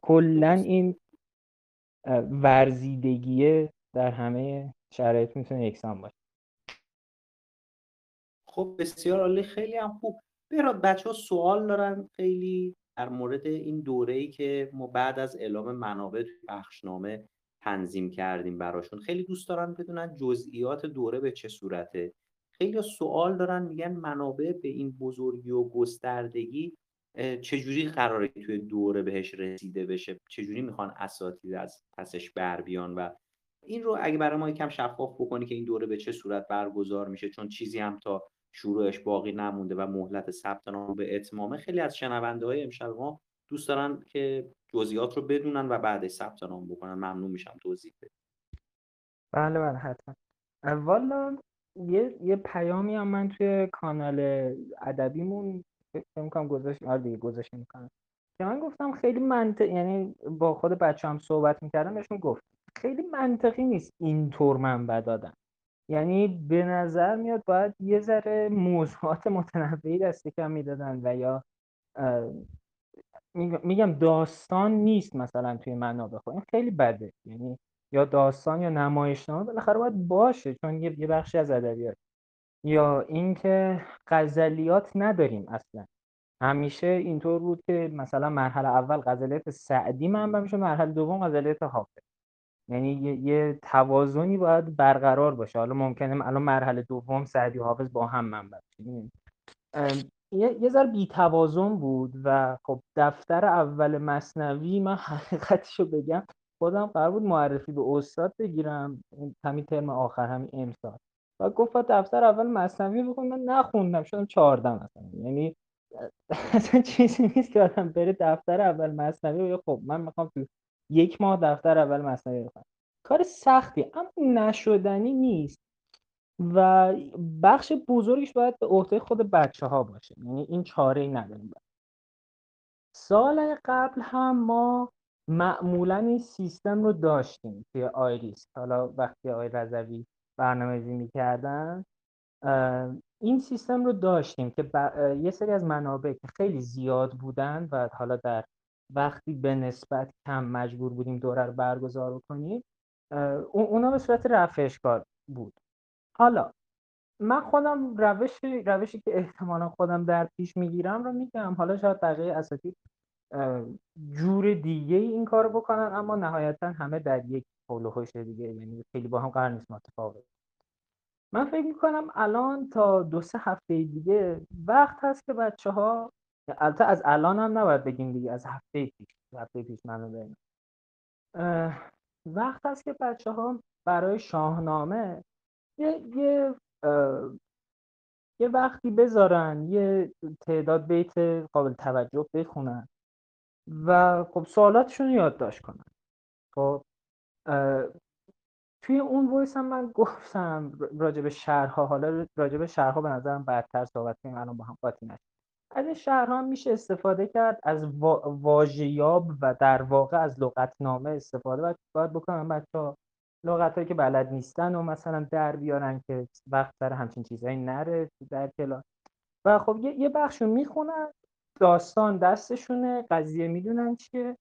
کلاً این ورزیدگی در همه شرایط میتونه یکسان باشه. خب بسیار عالی، خیلی هم خوب. بهراد بچه‌ها سوال دارن خیلی در مورد این دوره‌ای که ما بعد از اعلام منابع توی بخشنامه تنظیم کردیم براشون. خیلی دوست دارن بدونن جزئیات دوره به چه صورته. خیلی سوال دارن میگن منابع به این بزرگی و گستردگی چجوری قراره توی دوره بهش رسیده بشه، چجوری میخوان اساتید از پسش بر بیان. و این رو اگه برای ما یکم شفاف بکنی که این دوره به چه صورت برگزار میشه، چون چیزی هم تا شروعش باقی نمونده و مهلت ثبت نام به اتمامه. خیلی از شنونده های امشب ما دوست دارن که جزئیات رو بدونن و بعدش ثبت نام بکنن. ممنون میشم توضیح بده. بله حتما. والا یه پیامی هم من توی کانال ادبیمون میگم گذاشتم میکنم که من گفتم خیلی منطقی، یعنی با خود بچه‌ام صحبت میکردم بهشون گفت خیلی منطقی نیست اینطور منبع دادن. یعنی به نظر میاد باید یه ذره موضوعات متنوعی دست کم میدادن و یا میگم داستان نیست مثلا توی منابع. خب این خیلی بده، یعنی یا داستان یا نمایشنامه بالاخره باید باشه چون یه بخشی از ادبیات. یا اینکه غزلیات نداریم اصلا. همیشه اینطور بود که مثلا مرحله اول غزلیات سعدی منبع میشه، مرحله دوم غزلیات حافظ. یعنی یه توازنی باید برقرار باشه. حالا ممکنه الان مرحله دوم سعدی و حافظ با هم منبع بشن، یه ذره بی توازن بود. و خب دفتر اول مثنوی من حقیقتشو بگم خودم قرار بود معرفی به استاد بگیرم همین ترم آخر، همین امسال، و گفت دفتر اول مثنوی بخون. من نخوندم، شدم 14 مثلا. یعنی اصلا چیزی نیست که آدم بره دفتر اول مثنوی و خب من میخوام تو یک ماه دفتر اول مثنوی بخونم. کار سختی اما نشدنی نیست و بخش بزرگش باید به عهده خود بچه‌ها باشه. یعنی این چاره‌ای نداریم. سال قبل هم ما معمولاً این سیستم رو داشتیم توی آیریس. حالا وقتی آقای رضوی برنامه‌ریزی می‌کردن این سیستم رو داشتیم که یه سری از منابع که خیلی زیاد بودن و حالا در وقتی به نسبت کم مجبور بودیم دوره رو برگزار کنیم، اونا به صورت رفع‌اشکال بود. حالا من خودم روشی که احتمالا خودم در پیش میگیرم رو میگم، حالا شاید بقیه اساتید جور دیگه این کار بکنن، اما نهایتا همه در یک حول و حوش دیگه، یعنی خیلی با هم قرار نیست متفاوت. من فکر میکنم الان تا 2-3 هفته دیگه وقت هست که بچه ها، البته از الان هم نباید بگیم دیگه، از هفته پیش منو ببینید، وقت هست که بچه ها برای شاهنامه یه وقتی بذارن، یه تعداد بیت قابل توجه بخونن و خب سوالاتشون رو یادداشت کنن. خب توی اون وایس هم من گفتم راجب شهرها، حالا راجب شهرها به نظرم بعدتر صحبت کنیم، الان با هم قاطی نشیم. از این شهرها میشه استفاده کرد، از واژه‌یاب و در واقع از لغتنامه استفاده باید بکنم بچه‌ها، لغتایی که بلد نیستن و مثلا در بیارن که وقت سر همچین چیزایی نره در کلاس. و خب یه بخشو میخونن، داستان دستشونه، قضیه میدونن چیه،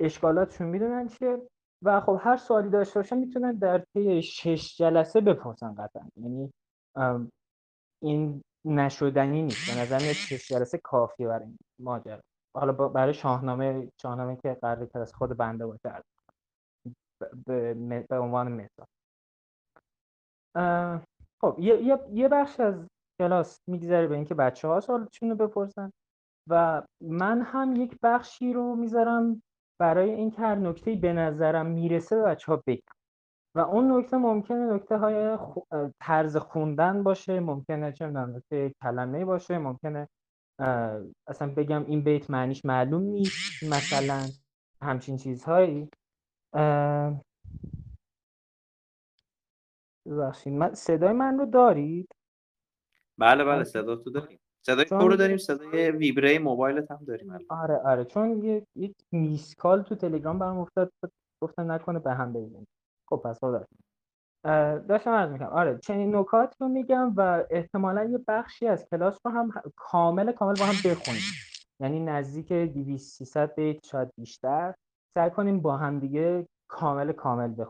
اشکالاتشون میدونن چیه، و خب هر سوالی داشته باشن میتونن در طی 6 جلسه بپرسن قطعا. یعنی این نشدنی نیست، به نظر میاد 6 جلسه کافیه برای این ماجرا. حالا برای شاهنامه که قرار کلاس خود بنده باشه به عنوان مثال. خب یه بخش از کلاس میگذره به اینکه بچه‌ها سوالشون رو بپرسن و من هم یک بخشی رو میذارم برای اینکه هر نکته‌ای به نظرم میرسه به بچه‌ها بگم. و اون نکته ممکنه نکته‌های طرز خوندن باشه، ممکنه چه می‌دونم نکته کلمه‌ای باشه، ممکنه اصلا بگم این بیت معنیش معلوم نیست، مثلا همچین چیزهایی. ببخشید صدای من رو دارید؟ بله صدا تو داریم، صدای تو رو داریم، صدای ویبره موبایلت هم داریم. آره چون یک میس کال تو تلگرام برام افتاد، گفتم نکنه به هم بزنیم. خب پس داشتم عرض میکنم آره چنین نکات رو میگم و احتمالا یه بخشی از کلاس رو هم کامل با هم بخونیم، یعنی نزدیک 200-300 بیت شاید بیشتر سعی کنیم با هم دیگه کامل بخونیم.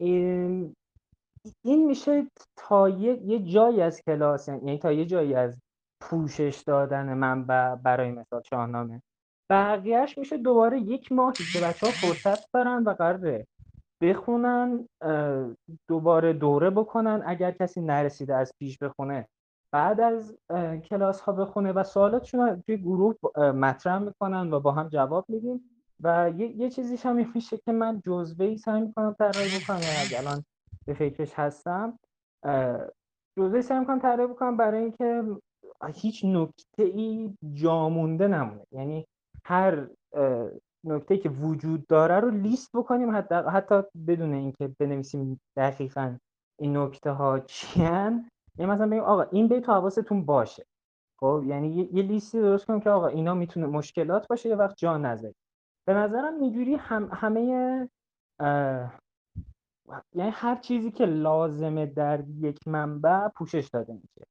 این میشه تا یه جایی از کلاس، یعنی تا یه جایی از پوشش دادن من برای مثال شاهنامه. بقیهش میشه دوباره یک ماهی که بچه ها فرصت دارن و قراره بخونن، دوباره دوره بکنن، اگر کسی نرسیده از پیش بخونه بعد از کلاس ها بخونه و سوالاتشون توی گروه مطرح میکنن و با هم جواب میدیم. و یه چیزیش هم میشه که من جزوه‌ای سعی می‌کنم طراحی بکنم، اگه الان به فکرش هستم جزوه‌ای سعی می‌کنم طراحی بکنم برای اینکه هیچ نکته‌ای جا مونده نمونه، یعنی هر نکته‌ای که وجود داره رو لیست بکنیم، حتی بدون اینکه بنویسیم دقیقاً این نکته‌ها چیان، یعنی مثلا بگیم آقا این بیت حواستون باشه. خب یعنی یه لیستی درست کنیم که آقا اینا میتونه مشکلات باشه، یه وقت جا نذاریم. به نظرم اینجوری همه یعنی هر چیزی که لازمه در یک منبع پوشش داده میشه.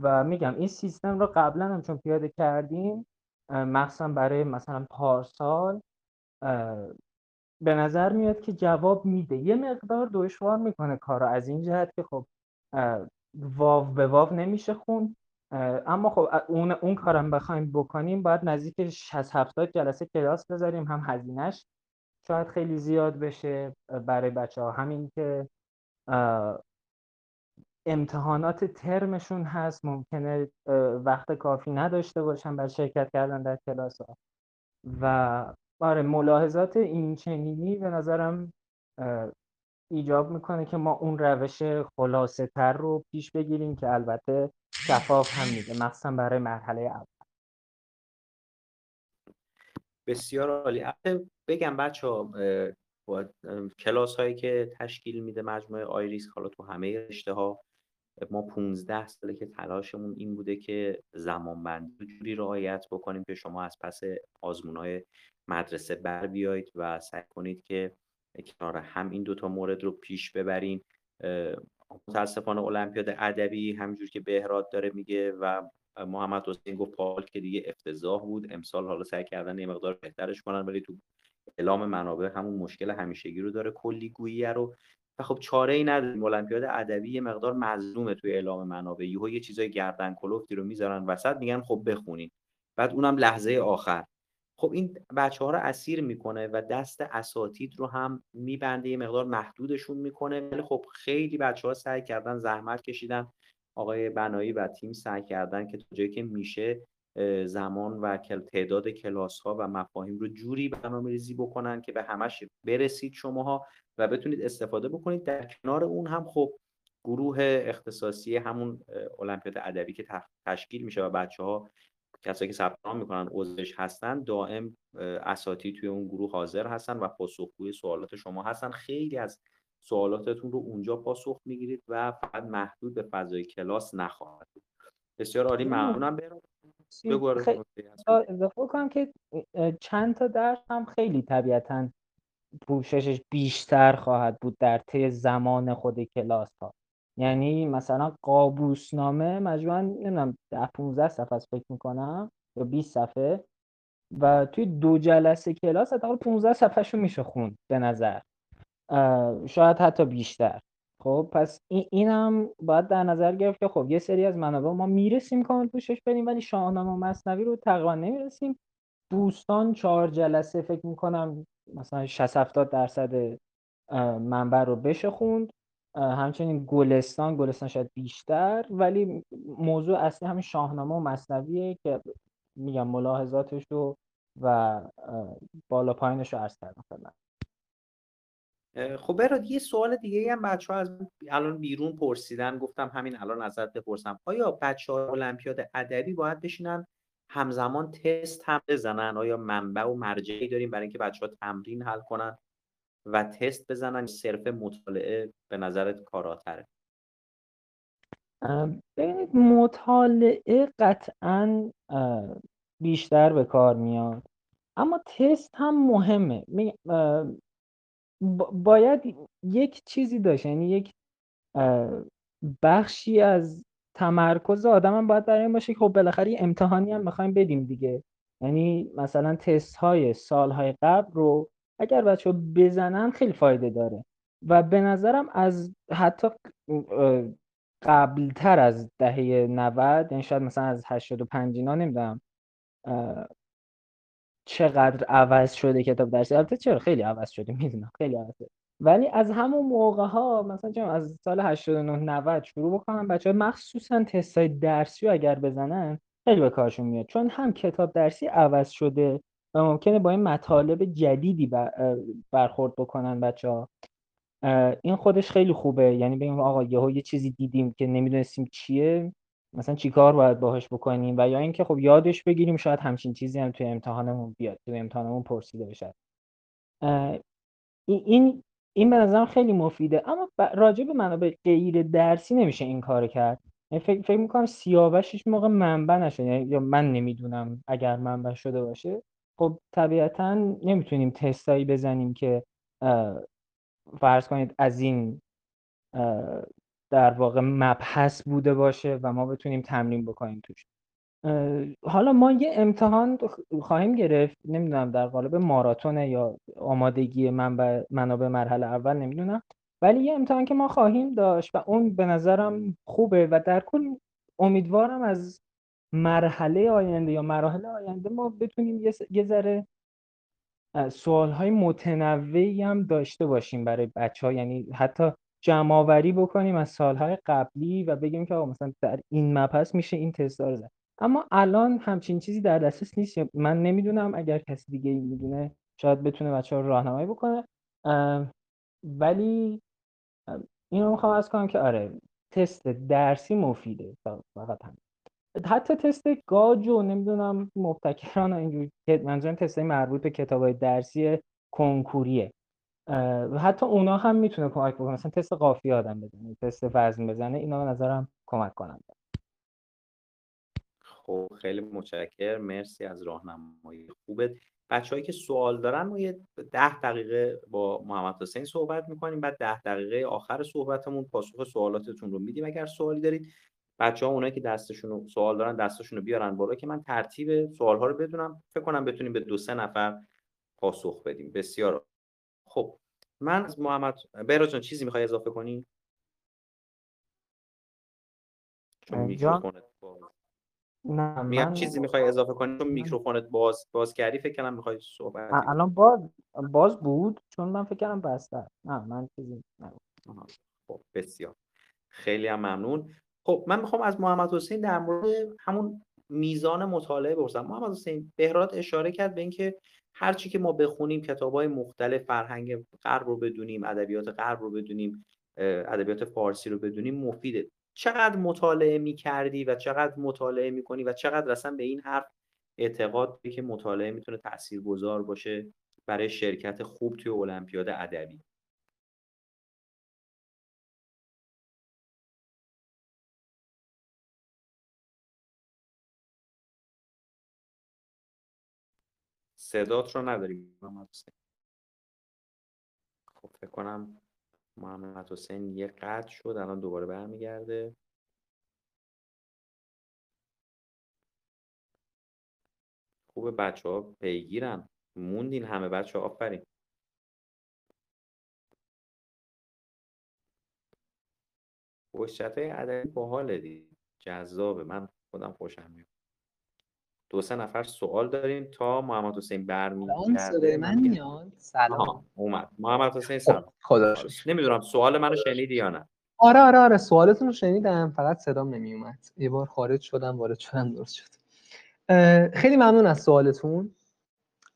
و میگم این سیستم رو قبلا هم چون پیاده کردیم، مخصوصا برای مثلا پارسال، به نظر میاد که جواب میده. یه مقدار دشوار میکنه کار رو از این جهت که خب واو به واو نمیشه خوند، اما خب اون کارم بخوایم بکنیم باید نزدیک 60-70 جلسه کلاس بذاریم، هم هزینه‌اش شاید خیلی زیاد بشه برای بچه‌ها، همین که امتحانات ترمشون هست ممکنه وقت کافی نداشته باشن برای شرکت کردن در کلاس‌ها. و آره ملاحظات این چنینی به نظرم ایجاب میکنه که ما اون روش خلاصه تر رو پیش بگیریم که البته شفاف هم میده، مخصوصا برای مرحله اول. بسیار عالی. بگم بچه‌ها کلاس هایی که تشکیل میده مجموعه آیریس، حالا تو همه رشته ها، ما 15 ساله که تلاشمون این بوده که زمانبندی جوری رعایت بکنیم که شما از پس آزمون‌های مدرسه بر بیایید و سعی کنید که کنار هم این دوتا مورد رو پیش ببرین. متاسفانه المپیاد ادبی همینجور که بهراد داره میگه و محمدحسین گفت پال که دیگه افتضاح بود، امسال حالا سعی کردن یه مقدار بهترش کنن ولی تو اعلام منابع همون مشکل همیشگی رو داره، کلی گویی رو، و خب چاره‌ای نداریم. المپیاد ادبی یه مقدار مظلومه توی اعلام منابع، یه چیزای گردن کلفتی رو میذارن وسط میگن خب بخونین، بعد اونم لحظه آخر. خب این بچه‌ها رو اسیر میکنه و دست اساتید رو هم میبنده، یه مقدار محدودشون میکنه. ولی خب خیلی بچه‌ها سعی کردن، زحمت کشیدن، آقای بنایی و تیم سعی کردن که تا جایی که میشه زمان و تعداد کلاس‌ها و مفاهیم رو جوری برنامه‌ریزی بکنن که به همش برسید شماها و بتونید استفاده بکنید. در کنار اون هم خب گروه اختصاصی همون المپیاد ادبی که تشکیل میشه و بچه‌ها، کسایی که ثبت نام میکنن، عضوش هستن، دائم اساتید توی اون گروه حاضر هستن و پاسخگوی سوالات شما هستن. خیلی از سوالاتتون رو اونجا پاسخ میگیرید و فقط محدود به فضای کلاس نخواهد. بسیار عالی، ممنونم. اضافه کنم که چند تا درس هم خیلی طبیعتاً پوششش بیشتر خواهد بود در طی زمان خود کلاس ها. یعنی مثلا قابوسنامه مجموعاً نمیدونم 15 صفحه است فکر میکنم یا 20 صفحه و توی 2 جلسه کلاس حداقل 15 صفحه شو میشه خوند به نظر، شاید حتی بیشتر. خب پس اینم باید در نظر گرفت که خب یه سری از منابع ما میرسیم کامل پوشش بدیم ولی شاهنامه و مثنوی رو تقریبا نمیرسیم. دوستان 4 جلسه فکر میکنم مثلا 60-70% منبع رو بشه خوند. همچنین گلستان شاید بیشتر، ولی موضوع اصلی همین شاهنامه و مثنویه که میگم ملاحظاتشو و بالا پایینشو عرض کردم خدمت. خب براد یه سوال دیگه هم بچه‌ها از الان بیرون پرسیدن، گفتم همین الان ازت بپرسم. آیا بچه‌ها المپیاد ادبی باید بشینن همزمان تست هم بزنن؟ آیا منبع و مرجعی داریم برای اینکه بچه‌ها تمرین حل کنن و تست بزنن، صرف مطالعه به نظرت کاراتره؟ ببینید مطالعه قطعاً بیشتر به کار میاد، اما تست هم مهمه. باید یک چیزی داشت، یعنی یک بخشی از تمرکز آدم هم باید برای این باشه که خب بالاخره امتحانی هم میخوایم بدیم دیگه. یعنی مثلا تست های سالهای قبل رو اگر بچه ها بزنن خیلی فایده داره و به نظرم از حتی قبلتر از دهه 90، یعنی شاید مثلا از 85 اینا، نمیدونم چقدر عوض شده کتاب درسی. البته چرا خیلی عوض شده، میدونم خیلی عوض شده، ولی از همون موقع ها مثلا از سال 89-90 شروع بکنم بچه ها مخصوصا تستای درسی رو اگر بزنن خیلی به کارشون میاد، چون هم کتاب درسی عوض شده و ممکنه با این مطالب جدیدی برخورد بکنن بچه‌ها. این خودش خیلی خوبه، یعنی بگیم آقا یهو یه چیزی دیدیم که نمیدونستیم چیه، مثلا چیکار باید باهاش بکنیم، و یا اینکه خب یادش بگیریم شاید همچین چیزی هم توی امتحانمون بیاد، توی امتحانمون پرسیده بشه. این به نظرم خیلی مفیده. اما راجع به منابع غیر درسی نمیشه این کارو کرد. فکر می‌کنم سیاوشش موقع منبع نشه، یعنی من نمیدونم اگر منبع شده باشه خب طبیعتاً نمیتونیم تستایی بزنیم که فرض کنید از این در واقع مبحث بوده باشه و ما بتونیم تمرین بکنیم توش. حالا ما یه امتحان خواهیم گرفت، نمیدونم در قالب ماراتونه یا آمادگی منابع مرحله اول، نمیدونم، ولی یه امتحان که ما خواهیم داشت و اون به نظرم خوبه و در کل امیدوارم از مرحله آینده یا مراحل آینده ما بتونیم یه ذره سوال‌های متنوعی هم داشته باشیم برای بچه‌ها، یعنی حتی جمع‌آوری بکنیم از سال‌های قبلی و بگیم که مثلا در این مبحث میشه این تست‌ها رو زد. اما الان همچین چیزی در دسترس نیست. من نمیدونم، اگر کسی دیگه میدونه شاید بتونه بچه‌ها رو راهنمایی بکنه، ولی اینو می‌خوام عرض کنم که آره تست درسی مفیده، فقط همین. حتی تست گاج و نمیدونم مبتکران و اینجور، منظورم تستای مربوط به کتابای درسی کنکوریه، حتی اونا هم میتونه کمک بکنه، مثلا تست قافیه آدم بزنه، تست وزن بزنه، اینا به نظرم کمک کنند. خب خیلی متشکرم، مرسی از راهنمایی خوبت. بچه‌هایی که سوال دارن ما یه 10 دقیقه با محمدحسین صحبت می‌کنیم، بعد 10 دقیقه آخر صحبتمون پاسخ سوالاتتون رو میدیم. اگر سوالی دارید بچه‌ها، اونایی که دستشون سوال دارن دستشون رو بیارن بالا که من ترتیب سوال‌ها رو بدونم. فکر کنم بتونیم به 2-3 نفر پاسخ بدیم. بسیار خب. من از محمد بهراد جان چیزی می‌خوای اضافه کنی؟ نه من چیزی میخوای اضافه کنی؟ چون میکروفونت باز کردی فکر کنم میخوای صحبت کنی. الان باز بود چون من فکر کنم بسته. نه من چیزی نگفتم. خب بسیار خیلی هم ممنون. خب من میخوام از محمدحسین در مورد همون میزان مطالعه بپرسم. محمدحسین، بهراد اشاره کرد به اینکه هر چی که ما بخونیم، کتاب‌های مختلف، فرهنگ غرب رو بدونیم، ادبیات غرب رو بدونیم، ادبیات فارسی رو بدونیم مفیده. چقدر مطالعه می‌کردی و چقدر مطالعه می‌کنی و چقدر اصلا به این حرف اعتقاد داری که مطالعه می‌تونه تاثیرگذار باشه برای شرکت خوب توی المپیاد ادبی؟ صدات رو نداریم محمدحسین. خب فکر کنم محمدحسین یه قطع شد، الان دوباره برمیگرده. خوبه بچه‌ها پیگیرن، موندین همه بچه‌ها، آفرین. وحشت‌های ادبی باحاله دیگه، جذابه، من خودم خوشم میاد. 2-3 نفر سوال داریم تا محمدحسین برمیگرده. صدای من میاد؟ سلام. اومد. محمدحسین سلام. خدا شکر. نمیدونم سوال منو شنیدی یا نه. آره سوالتون رو شنیدم، فقط صدام نمیومد. یه بار خارج شدم وارد شدم درست شد. خیلی ممنون از سوالتون.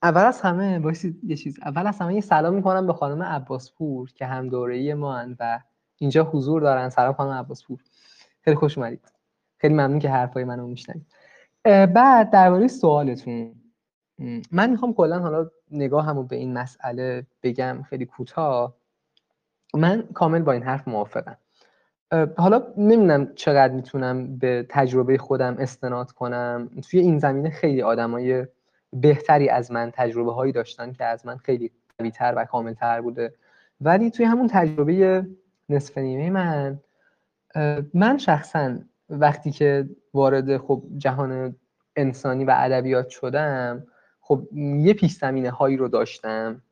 اول از همه یه سلام میکنم به خانم عباسپور که هم دوره‌ای ما هستند و اینجا حضور دارن. سلام خانم عباسپور. خیلی خوش اومدید. خیلی ممنون که حرفای منو میشنوید. بعد درباره سوالتون، من میخوام کلا حالا نگاهمو به این مسئله بگم خیلی کوتاه. من کامل با این حرف موافقم. حالا نمیدونم چقدر میتونم به تجربه خودم استناد کنم. توی این زمینه خیلی آدمای بهتری از من تجربه هایی داشتن که از من خیلی قوی‌تر و کامل‌تر بوده، ولی توی همون تجربه نصف نیمه من شخصاً وقتی که وارد جهان انسانی و ادبیات شدم، یه پیش‌زمینه هایی رو داشتم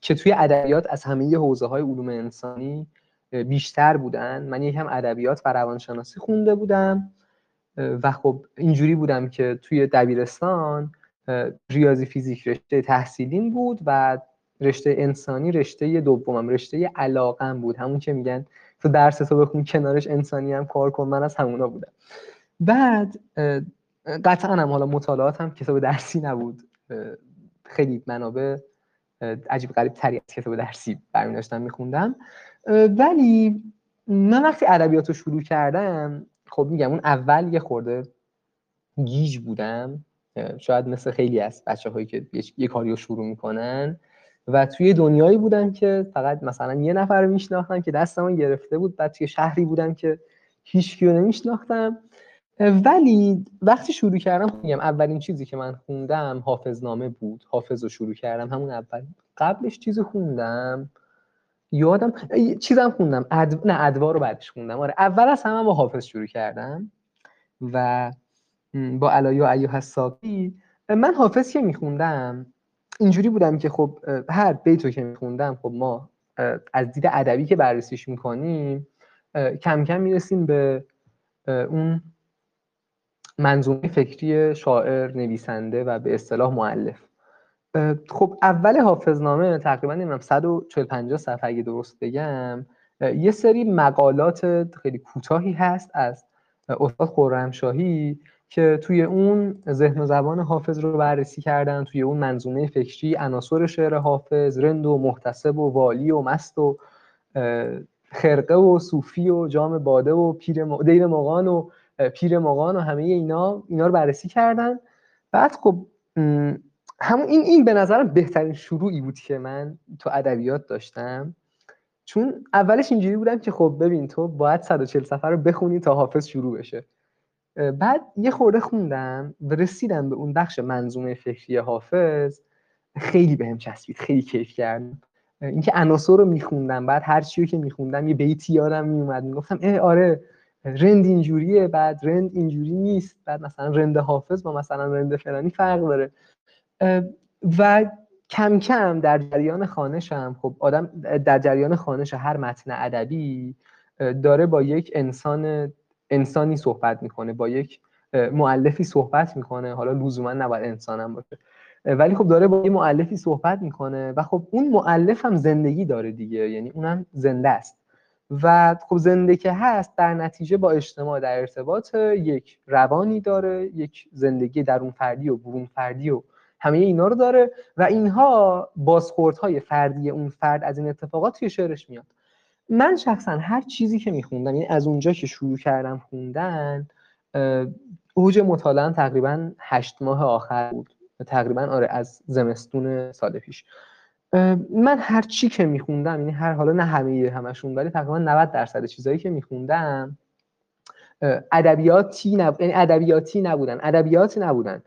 که توی ادبیات از همه حوزه های علوم انسانی بیشتر بودن. من یکم ادبیات و روانشناسی خونده بودم و اینجوری بودم که توی دبیرستان ریاضی فیزیک رشته تحصیلیم بود و رشته انسانی رشته دومم، رشته علاقم بود، همون که میگن تو درس تو بخون کنارش انسانی هم کار کن. من از همونا بودم. بعد قطعا هم حالا مطالعاتم کتاب درسی نبود، خیلی منابع عجیب غریب تری از کتاب درسی برمی داشتم میخوندم، ولی من وقتی ادبیات رو شروع کردم، میگم اون اول یه خورده گیج بودم، شاید مثل خیلی از بچه هایی که یه کاری رو شروع میکنن، و توی دنیایی بودم که فقط مثلا یه نفر رو میشناختم که دستمون گرفته بود، بعد توی شهری بودم که هیچ کیو نمیشناختم. ولی وقتی شروع کردم، میگم اولین چیزی که من خوندم حافظنامه بود. حافظ رو شروع کردم همون اول. قبلش چیزی خوندم یادم، چیزم خوندم ادوار رو بعدش خوندم. آره اول از همه با حافظ شروع کردم و با علایه و ایها الساقی. من حافظ که میخوندم اینجوری بودم که هر بیتو که میخوندم، ما از دید ادبی که بررسیش میکنیم کم کم میرسیم به اون منظومه فکری شاعر نویسنده و به اصطلاح مؤلف. اول حافظنامه تقریبا نمیدونم 140-150 صفحه اگه درست بگم، یه سری مقالات خیلی کوتاهی هست از استاد خرمشاهی که توی اون ذهن و زبان حافظ رو بررسی کردن، توی اون منظومه فکری عناصر شعر حافظ، رند و محتسب و والی و مست و خرقه و صوفی و جام باده و پیر مغان و همه اینا رو بررسی کردن. بعد همون این به نظرم بهترین شروعی بود که من تو ادبیات داشتم، چون اولش اینجوری بودم که ببین تو باید 140 صفحه رو بخونی تا حافظ شروع بشه. بعد یه خورده خوندم و رسیدم به اون بخش منظومه فکری حافظ، خیلی بهم چسبید، خیلی کیف کردم. اینکه عناصر رو میخوندم، بعد هر چیو که میخوندم یه بیتی یادم میومد، میگفتم اه آره رند اینجوریه، بعد رند اینجوری نیست، بعد مثلا رند حافظ با مثلا رند فلانی فرق داره. و کم کم در جریان خانشم، خب آدم در جریان خانش هر متن ادبی داره با یک انسانی صحبت میکنه، با یک مؤلفی صحبت میکنه، حالا لزوما نباید انسانم باشه، ولی خب داره با یک مؤلفی صحبت میکنه و خب اون مؤلف هم زندگی داره دیگه، یعنی اونم زنده است و خب زنده که هست در نتیجه با اجتماع در ارتباط، یک روانی داره، یک زندگی درون فردی و برون فردی و همه اینا رو داره و اینها بازخوردهای فردی اون فرد از این اتفاقات توی شعرش میاد. من شخصا هر چیزی که میخوندم، یعنی از اونجا که شروع کردم خوندن، اوج مطالعه‌ام تقریبا 8 ماه آخر بود، تقریبا آره از زمستون سال پیش. من هر چی که میخوندم، یعنی هر، حالا نه همشون، ولی تقریبا 90% چیزایی که میخوندم ادبیاتی نبودن،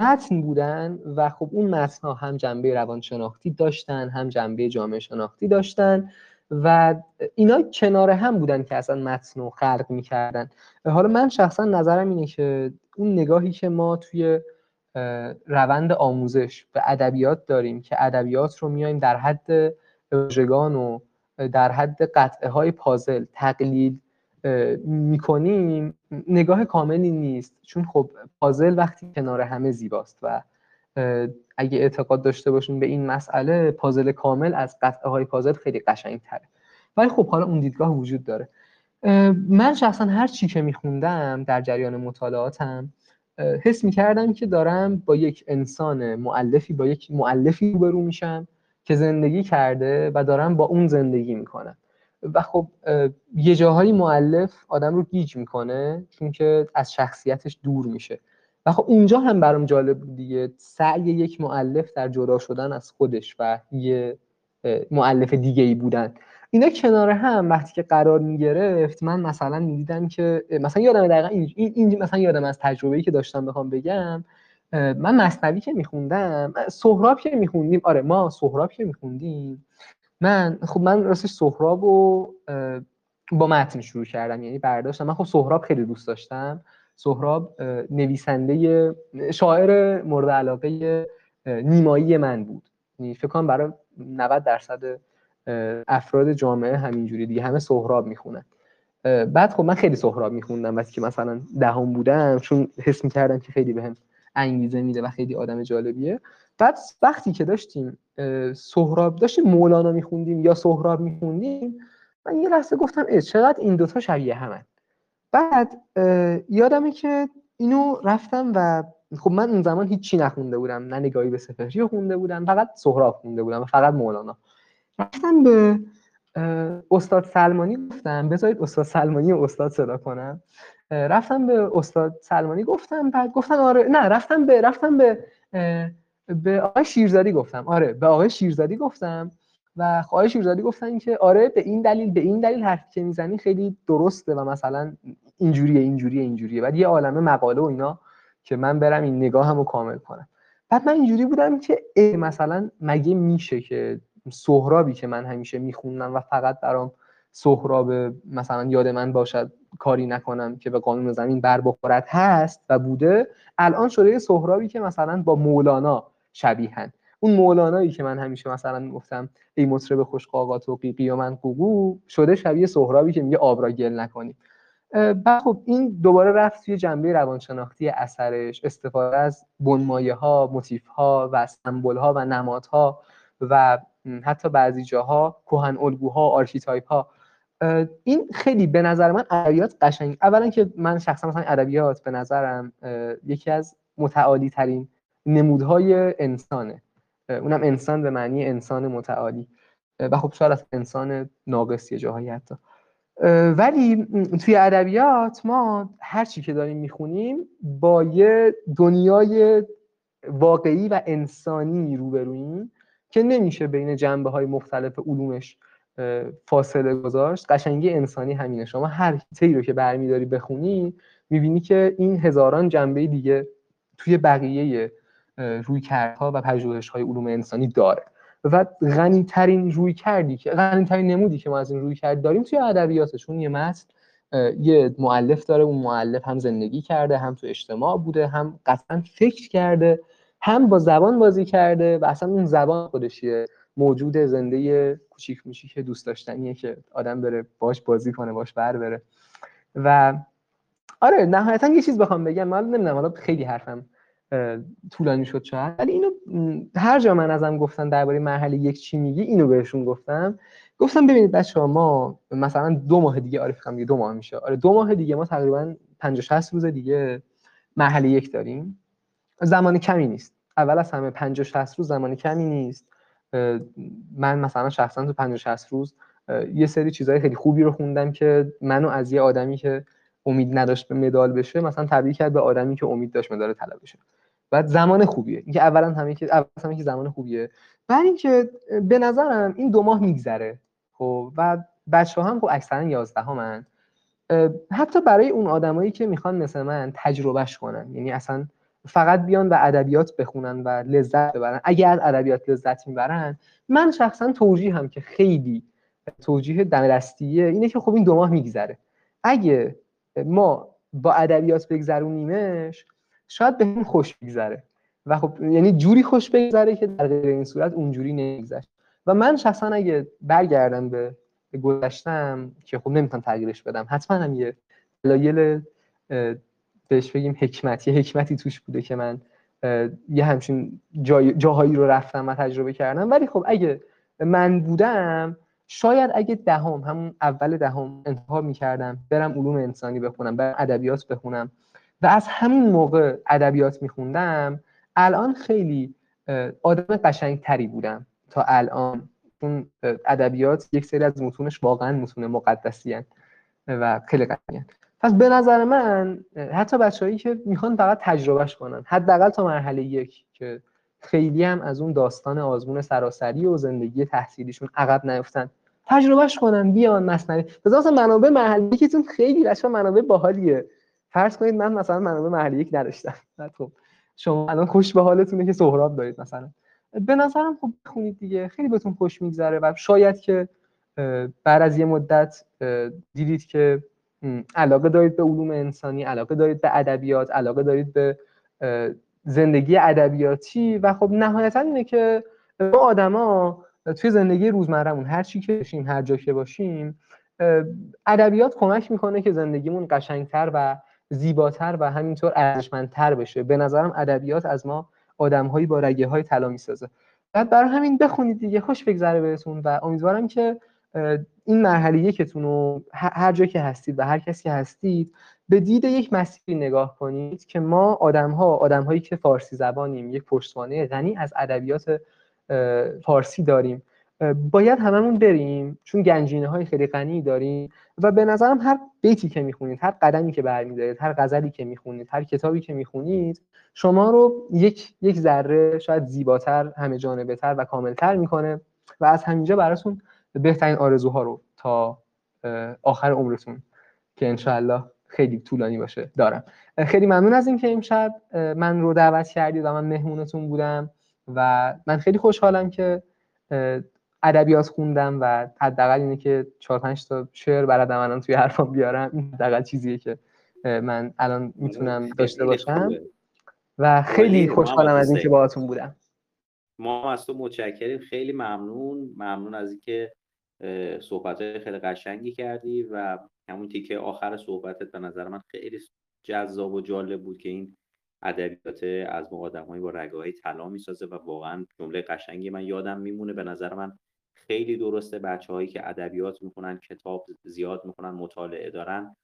متن بودن و خب اون متن‌ها هم جنبه روانشناختی داشتن، هم جنبه جامعه شناختی داشتن و اینا کنار هم بودن که اصلا متن رو خلق میکردن. حالا من شخصا نظرم اینه که اون نگاهی که ما توی روند آموزش به ادبیات داریم که ادبیات رو میایم در حد واژگان و در حد قطعه های پازل تقلیل میکنیم، نگاه کاملی نیست، چون خب پازل وقتی کنار همه زیباست و اگه اعتقاد داشته باشین به این مسئله، پازل کامل از قطعه های پازل خیلی قشنگ تره. ولی خب حالا اون دیدگاه وجود داره. من شخصا هر چی که میخوندم در جریان مطالعاتم حس میکردم که دارم با یک انسان مؤلفی، با یک مؤلفی روبرو میشم که زندگی کرده و دارم با اون زندگی میکنم و خب یه جاهایی مؤلف آدم رو گیج میکنه چون که از شخصیتش دور میشه و خب اونجا هم برام جالب بود دیگه، سعی یک مؤلف در جدا شدن از خودش و یه مؤلف دیگه‌ای بودن. اینا کنار هم وقتی که قرار میگرفت، من مثلا میدیدم که مثلا یادم دقیقاً این مثلا یادم از تجربه‌ای که داشتم بخوام بگم، من مثنوی که میخوندم، سهراب که میخوندیم، آره ما سهراب که میخوندیم، من راستش سهراب رو با متن شروع کردم، یعنی برداشتم، من خب سهراب خیلی دوست داشتم. سهراب نویسنده، شاعر مورد علاقه نیمایی من بود، فکر کنم برای 90% افراد جامعه همینجوری دیگه، همه سهراب میخونن. بعد خب من خیلی سهراب میخوندم وقتی که مثلا دهم بودم، چون حس میکردم که خیلی بهم انگیزه میده و خیلی آدم جالبیه. بعد وقتی که داشتیم مولانا میخوندیم یا سهراب میخوندیم، من یه لحظه گفتم چقدر این دوتا شبیه همن. بعد یادمه که اینو رفتم و خب من اون زمان هیچی نخونده بودم، نه نگاهی به سپهری خونده بودم، فقط سهراب خونده بودم و فقط مولانا. رفتم به استاد سلمانی گفتم، بذارید استاد سلمانی و استاد صدا کنم. رفتم به استاد سلمانی گفتم، بعد گفتن آره، نه رفتم به آقای شیرزادی گفتم، آره به آقای شیرزادی گفتم و آقای شیرزادی گفتن که آره به این دلیل حرفی که میزنی خیلی درسته و مثلا اینجوریه. بعد یه عالمه مقاله و اینا که من برم این نگاهمو کامل کنم. بعد من اینجوری بودم که مثلا مگه میشه که سهرابی که من همیشه میخوندم و فقط برام سهراب مثلا یاد من باشد، کاری نکنم که به قانون زمین بر بخورد هست و بوده، الان شده یه سهرابی که مثلا با مولانا شبیهن، اون مولانایی که من همیشه مثلا میگفتم ای مطرب خوش قاقات و قیقی و من قوقو، شده شبیه سهرابی که میگه آب را گل نکنیم. بعد خب این دوباره رفت توی جنبه روانشناختی اثرش، استفاده از بنمایه ها، موتیف ها و سمبل ها و نمادها و حتی بعضی جاها کهن الگوها، آرکیتایپ ها. این خیلی به نظر من ادبیات قشنگ، اولا که من شخصا مثلا ادبیات به نظرم یکی از متعالی ترین نمودهای انسانه، اونم انسان به معنی انسان متعالی و خب شاید از انسان ناقصی جاهایی حتی. ولی توی ادبیات ما هر چی که داریم میخونیم با یه دنیای واقعی و انسانی روبرویم که نمیشه بین جنبه های مختلف علومش فاصله گذاشت. قشنگی انسانی همینه، شما هر حیطه‌ای رو که برمیداری بخونی میبینی که این هزاران جنبه دیگه توی بقیه رویکردها و پژوهش‌های علوم انسانی داره و غنی‌ترین نمودی که ما از این رویکرد داریم توی ادبیاتشون یه متن، یه مؤلف داره، اون مؤلف هم زندگی کرده، هم تو اجتماع بوده، هم قطعا فکر کرده، هم با زبان بازی کرده و اصلا اون زبان خودشیه، موجود زنده کوچیک موچیک دوست داشتنیه که آدم بره باش بازی کنه، باش بر بره. و آره نهایتا یه چیز بخوام بگم، من نمیدونم حالا خیلی حرفم طولانی شد شاید، ولی اینو هر جا من ازم گفتن درباره مرحله یک چی میگی، اینو بهشون گفتم ببینید بچه‌ها، ما مثلا 2 ماه دیگه، آره فکر کنم دیگه 2 ماه میشه، آره 2 ماه دیگه ما تقریبا 50-60 روز دیگه مرحله یک داریم. زمان کمی نیست، اول از همه 50-60 روز زمان کمی نیست. من مثلا شخصا تو 50-60 روز یه سری چیزای خیلی خوبی رو خوندم که منو از یه آدمی که امید نداشت به مدال بشه مثلا تبدیل کرد به آدمی که امید داشت مدال طلب بشه. بعد زمان خوبیه، اینکه اولا همه که زمان خوبیه، بعد اینکه به نظرم این 2 ماه میگذره. خب و بچه‌ها هم خب اکثرا 11 همن، حتی برای اون آدمایی که میخوان مثل من تجربهش کنن، یعنی اصلا فقط بیان و ادبیات بخونن و لذت ببرن، اگه از ادبیات لذت میبرن، من شخصا توجیه هم که خیلی توجیه دم دستیه اینه که خب این 2 ماه میگذره، اگه ما با ادبیات بگذرونیمش شاید به هم خوش بگذره و خب یعنی جوری خوش بگذره که در غیر این صورت اونجوری نمیگذشت. و من شخصا اگه برگردم به گذشتم که خب نمیتونم تغییرش بدم، حتما هم یه دلایل بهش بگیم حکمتی توش بوده که من یه همچین جاهایی رو رفتم و تجربه کردم. ولی خب اگه من بودم شاید اگه دهم، همون اول دهم انتخاب می‌کردم برم علوم انسانی بخونم، برم ادبیات بخونم و از همون موقع ادبیات می‌خوندم، الان خیلی آدم قشنگتری بودم تا الان. چون ادبیات یک سری از متونش واقعاً متون مقدسی هستند و خیلی قشنگن. پس به نظر من حتی بچه‌هایی که میخوان فقط تجربهش کنن، حداقل تا مرحله یک که خیلی هم از اون داستان آزمون سراسری و زندگی تحصیلیشون عقب نیفتن، تجربهش کنن، بیان مثنوی مثلا منابع محلی که تون خیلی بچا منابع باحالیه. فرض کنید من مثلا منابع محلی یک نداشتم، خب شما الان خوش به حالتونه که سهراب دارید مثلا، به نظرم خب بخونید دیگه، خیلی بهتون خوش میگذره و شاید که بعد از یه مدت دیدید که علاقه دارید به علوم انسانی، علاقه دارید به ادبیات، علاقه دارید به زندگی ادبیاتی و خب نهایتاً اینه که ما آدما توی زندگی روزمرهمون هر چی که باشیم، هر جا که باشیم، ادبیات کمک میکنه که زندگیمون قشنگتر و زیباتر و همینطور ارزشمندتر بشه. به نظرم ادبیات از ما آدم‌های با رگه‌های طلا می‌سازه. بعد برای همین بخونید دیگه، خوش بگذره بهتون و امیدوارم که این مرحله یکتون رو هر جا که هستید و هر کسی که هستید به دید یک مسیری نگاه کنید که ما آدم‌هایی که فارسی زبانیم، یک پشتوانه غنی از ادبیات فارسی داریم، باید هممون بریم، چون گنجینه‌های خیلی غنی داریم و به نظرم هر بیتی که میخونید، هر قدمی که برمی‌دارید، هر غزلی که میخونید، هر کتابی که میخونید، شما رو یک ذره شاید زیباتر، همه جانبه‌تر و کامل‌تر می‌کنه و از همینجا براتون بهترین آرزوها رو تا آخر عمرتون که انشالله خیلی طولانی باشه دارم. خیلی ممنون از این که امشب من رو دعوت کردید و من مهمونتون بودم و من خیلی خوشحالم که ادبیات خوندم و حداقل اینه که 4-5 تا شعر بلدم الان توی حرفام بیارم، این حداقل چیزیه که من الان میتونم داشته باشم و خیلی خوشحالم از این که باهاتون بودم. ما از تو متشکریم، خیلی ممنون از این که صحبت‌های خیلی قشنگی کردی و همون تیکه آخر صحبتت به نظر من خیلی جذاب و جالب بود که این ادبیات از ما آدم‌های با رگ‌های طلا می‌سازه و واقعا جمله قشنگی من یادم میمونه. به نظر من خیلی درسته، بچه‌هایی که ادبیات می‌خونن، کتاب زیاد می‌خونن، مطالعه دارن،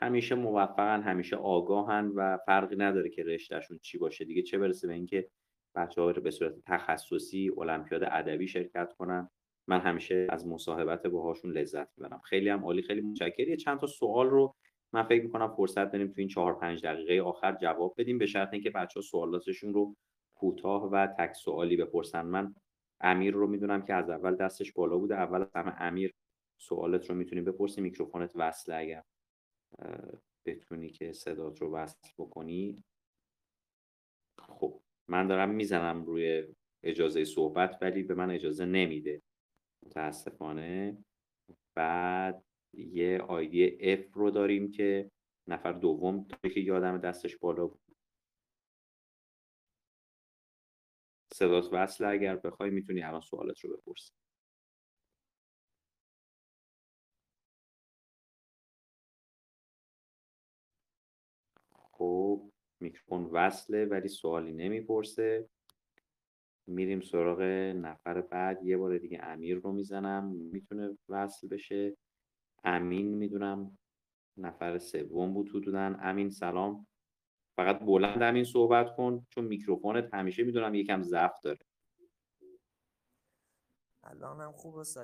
همیشه موفقن، همیشه آگاهن و فرقی نداره که رشته‌شون چی باشه دیگه، چه برسه به اینکه بچه‌ها به صورت تخصصی المپیاد ادبی شرکت کنن. من همیشه از مصاحبت باهاشون لذت میبرم. خیلی هم عالی، خیلی متشکرم. چند تا سوال رو من فکر میکنم فرصت داریم تو این 4-5 دقیقه آخر جواب بدیم، به شرط اینکه بچه‌ها سوالاتشون رو کوتاه و تک سوالی بپرسن. من امیر رو میدونم که از اول دستش بالا بوده، اول از همه امیر سوالت رو میتونی بپرسی، میکروفونت وصله اگر بتونی که صدات رو وصل بکنی. خب من دارم میزنم روی اجازه صحبت ولی به من اجازه نمیده متاسفانه. بعد یه آیدی اف رو داریم که نفر دوم که یادم دستش بالا بود. صدات وصله، اگر بخوای میتونی الان سوالت رو بپرسی. خب میکروفون وصله ولی سوالی نمیپرسه. میریم سراغ نفر بعد. یه بار دیگه امیر رو میزنم، میتونه وصل بشه. امین میدونم نفر سوم بود حدوداً. امین سلام. فقط بلند امین صحبت کن چون میکروفونت همیشه میدونم یکم ضعف داره. الانم خوب است